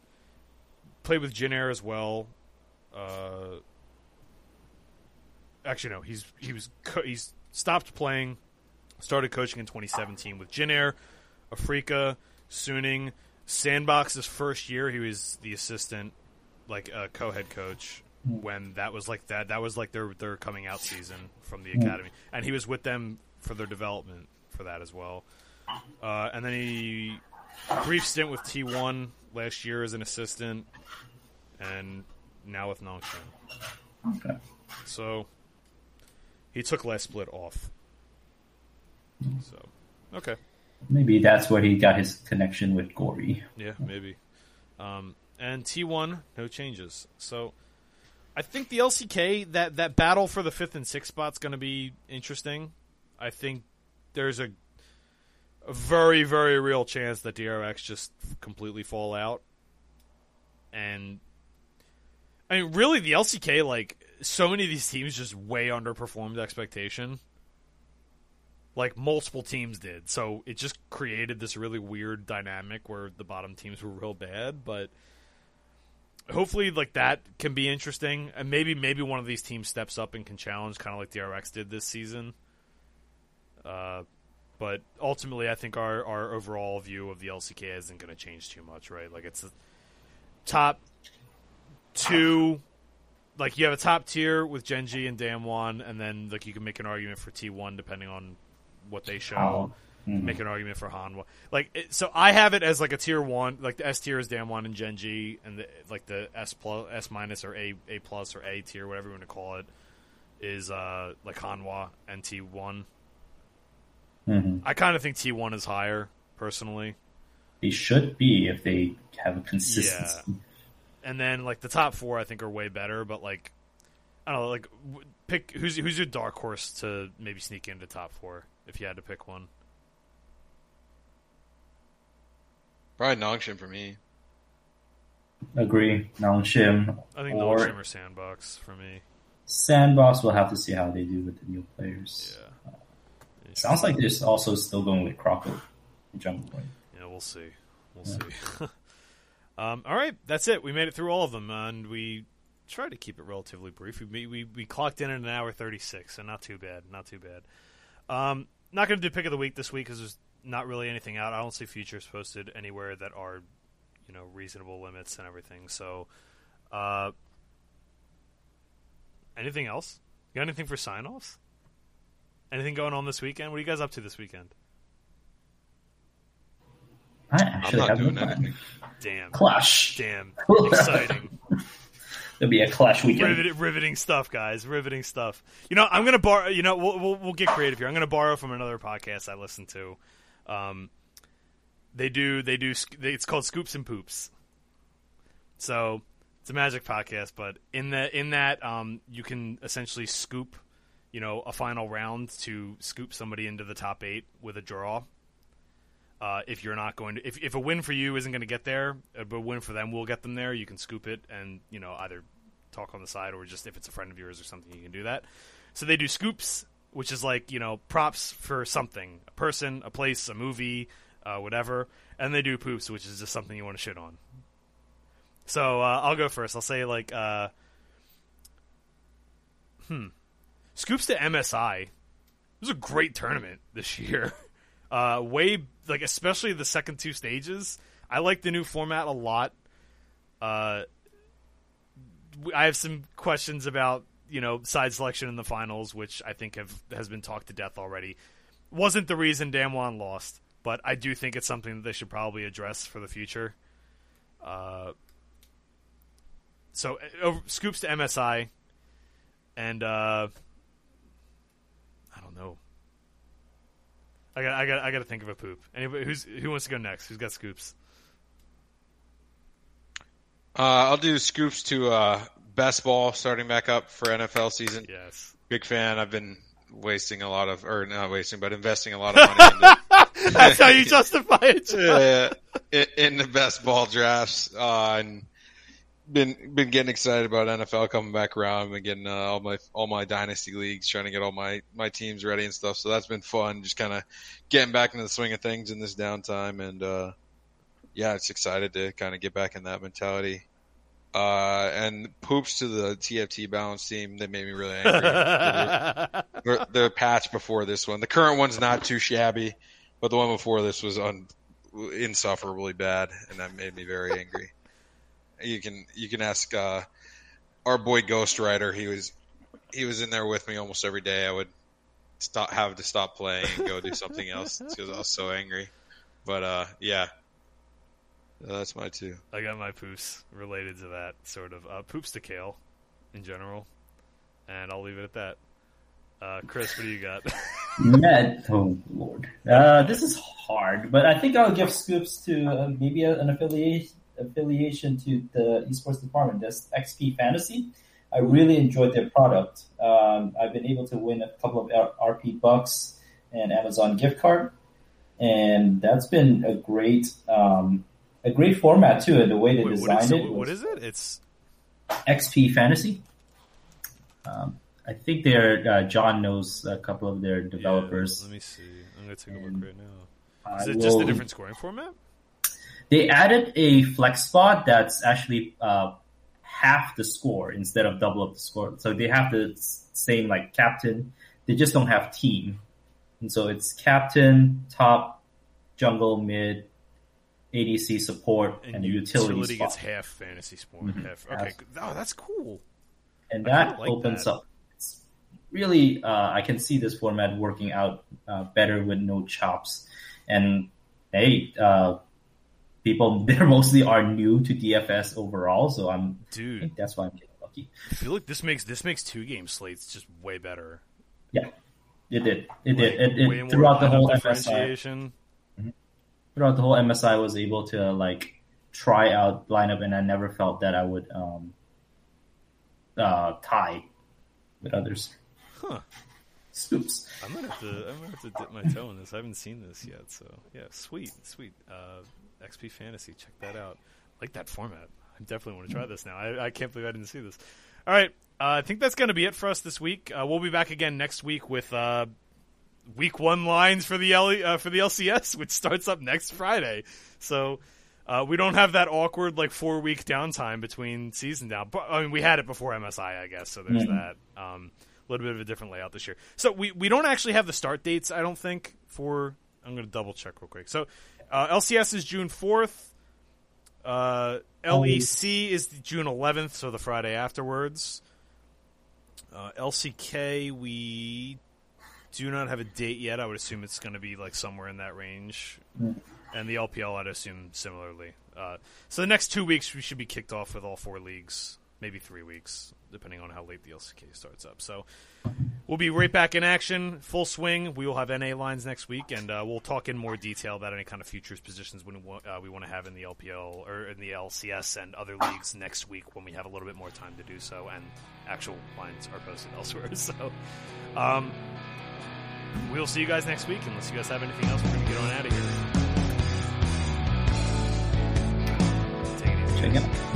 with Jhin Air as well. Actually, no. He's stopped playing, started coaching in 2017 with Jhin Air, Afrika, Suning, Sandbox. His first year, he was the assistant, like co-head coach. When that was like that was like their coming out season from the academy, and he was with them for their development for that as well. And then he brief stint with T1 last year as an assistant, and now with Nongshim. Okay. So he took last split off. So okay. Maybe that's where he got his connection with Gory. Yeah, maybe. And T1, no changes. So I think the LCK, that battle for the 5th and 6th spot's going to be interesting. I think there's a very, very real chance that DRX just completely fall out. And, I mean, really, the LCK, like, so many of these teams just way underperformed expectation. Like, multiple teams did. So it just created this really weird dynamic where the bottom teams were real bad, but hopefully, like, that can be interesting, and maybe one of these teams steps up and can challenge, kind of like DRX did this season. But ultimately, I think our overall view of the LCK isn't going to change too much, right? Like, it's a top two, like, you have a top tier with Genji and Damwon, and then, like, you can make an argument for T1 depending on what they show. Oh. Mm-hmm. Make an argument for Hanwha. Like, so I have it as like a tier one, like the S tier is Damwon and Genji, and the S minus or A plus or A tier, whatever you want to call it, is like Hanwha and T1. Mm-hmm. I kind of think T1 is higher personally. They should be if they have a consistency. Yeah. And then like the top four, I think are way better, but like I don't know, like pick who's your dark horse to maybe sneak into top four if you had to pick one. Probably Nongshim for me. Agree. Nongshim. I think Nongshim or Sandbox for me. Sandbox, we'll have to see how they do with the new players. Yeah. Sounds like they're also still going with Crocker. Yeah, we'll see. We'll see. All right, that's it. We made it through all of them, and we tried to keep it relatively brief. We clocked in at an hour 36, so not too bad. Not going to do pick of the week this week because there's not really anything out. I don't see futures posted anywhere that are, you know, reasonable limits and everything. So, anything else? You got anything for sign-offs? Anything going on this weekend? What are you guys up to this weekend? I'm not doing anything. Damn. Clash. Damn. Exciting. It'll be a Clash weekend. Riveting stuff, guys. Riveting stuff. You know, I'm gonna borrow. You know, we'll get creative here. I'm gonna borrow from another podcast I listen to. It's called Scoops and Poops. So it's a Magic podcast, but in that you can essentially scoop, you know, a final round to scoop somebody into the top 8 with a draw. If you're not going to, if a win for you isn't going to get there, but a win for them will get them there, you can scoop it and, you know, either talk on the side or just if it's a friend of yours or something, you can do that. So they do scoops, which is like, you know, props for something, a person, a place, a movie, whatever. And they do poops, which is just something you want to shit on. So I'll go first. I'll say like, scoops to MSI. It was a great tournament this year. Way, like, especially the second two stages. I like the new format a lot. I have some questions about, you know, side selection in the finals, which I think has been talked to death already. Wasn't the reason Damwon lost, but I do think it's something that they should probably address for the future. So scoops to MSI, and I don't know. I got to think of a poop. Anybody who wants to go next? Who's got scoops? I'll do scoops to best ball starting back up for NFL season. Yes, big fan. I've been investing a lot of money. That's how you justify it. In the best ball drafts, and been getting excited about NFL coming back around. I've been getting all my dynasty leagues, trying to get all my teams ready and stuff. So that's been fun, just kind of getting back into the swing of things in this downtime. And yeah, it's excited to kind of get back in that mentality. And poops to the TFT balance team. That made me really angry. The patch before this one, the current one's not too shabby, but the one before this was insufferably bad, and that made me very angry. You can ask our boy Ghost Rider. He was in there with me almost every day. I would have to stop playing and go do something else because I was so angry. But yeah. That's my two. I got my poops related to that, sort of. Poops to Kale, in general. And I'll leave it at that. Chris, what do you got? Oh, Lord. This is hard, but I think I'll give scoops to maybe an affiliation to the Esports Department. That's XP Fantasy. I really enjoyed their product. I've been able to win a couple of RP bucks and Amazon gift card. And that's been a great... a great format, too, and the way they designed it. What is it? It's XP Fantasy. I think John knows a couple of their developers. Yeah, let me see. I'm going to take a look right now. Is it just a different scoring format? They added a flex spot that's actually half the score instead of double of the score. So they have the same, like, captain. They just don't have team. And so it's captain, top, jungle, mid, ADC support, and utility spot. Gets half fantasy sport. Mm-hmm. Half. Okay, oh, that's cool. And that opens up. It's really, I can see this format working out better with no chops. And hey, people there mostly are new to DFS overall, so I think that's why I'm getting lucky. I feel like this makes two game slates just way better. Yeah, it did. It did. It throughout the whole FSI. Throughout the whole MSI, I was able to like try out lineup, and I never felt that I would tie with others. Huh. Oops. I'm gonna have to dip my toe in this. I haven't seen this yet, so yeah, sweet. XP Fantasy, check that out. I like that format. I definitely want to try this now. I can't believe I didn't see this. All right, I think that's gonna be it for us this week. We'll be back again next week with. Week one lines for the LCS, which starts up next Friday, so we don't have that awkward like 4-week downtime between season down. But I mean, we had it before MSI, I guess. So there's that. A little bit of a different layout this year. So we don't actually have the start dates. I don't think for. I'm going to double check real quick. So LCS is June 4th. LEC is June 11th, so the Friday afterwards. LCK we. Do not have a date yet. I would assume it's going to be like somewhere in that range. And the LPL, I'd assume similarly. So the next 2 weeks, we should be kicked off with all 4 leagues, maybe 3 weeks, depending on how late the LCK starts up. So we'll be right back in action, full swing. We will have NA lines next week, and we'll talk in more detail about any kind of futures positions when we want to have in the LPL or in the LCS and other leagues next week when we have a little bit more time to do so, and actual lines are posted elsewhere. So... we'll see you guys next week. Unless you guys have anything else, we're going to get on out of here. Take it easy.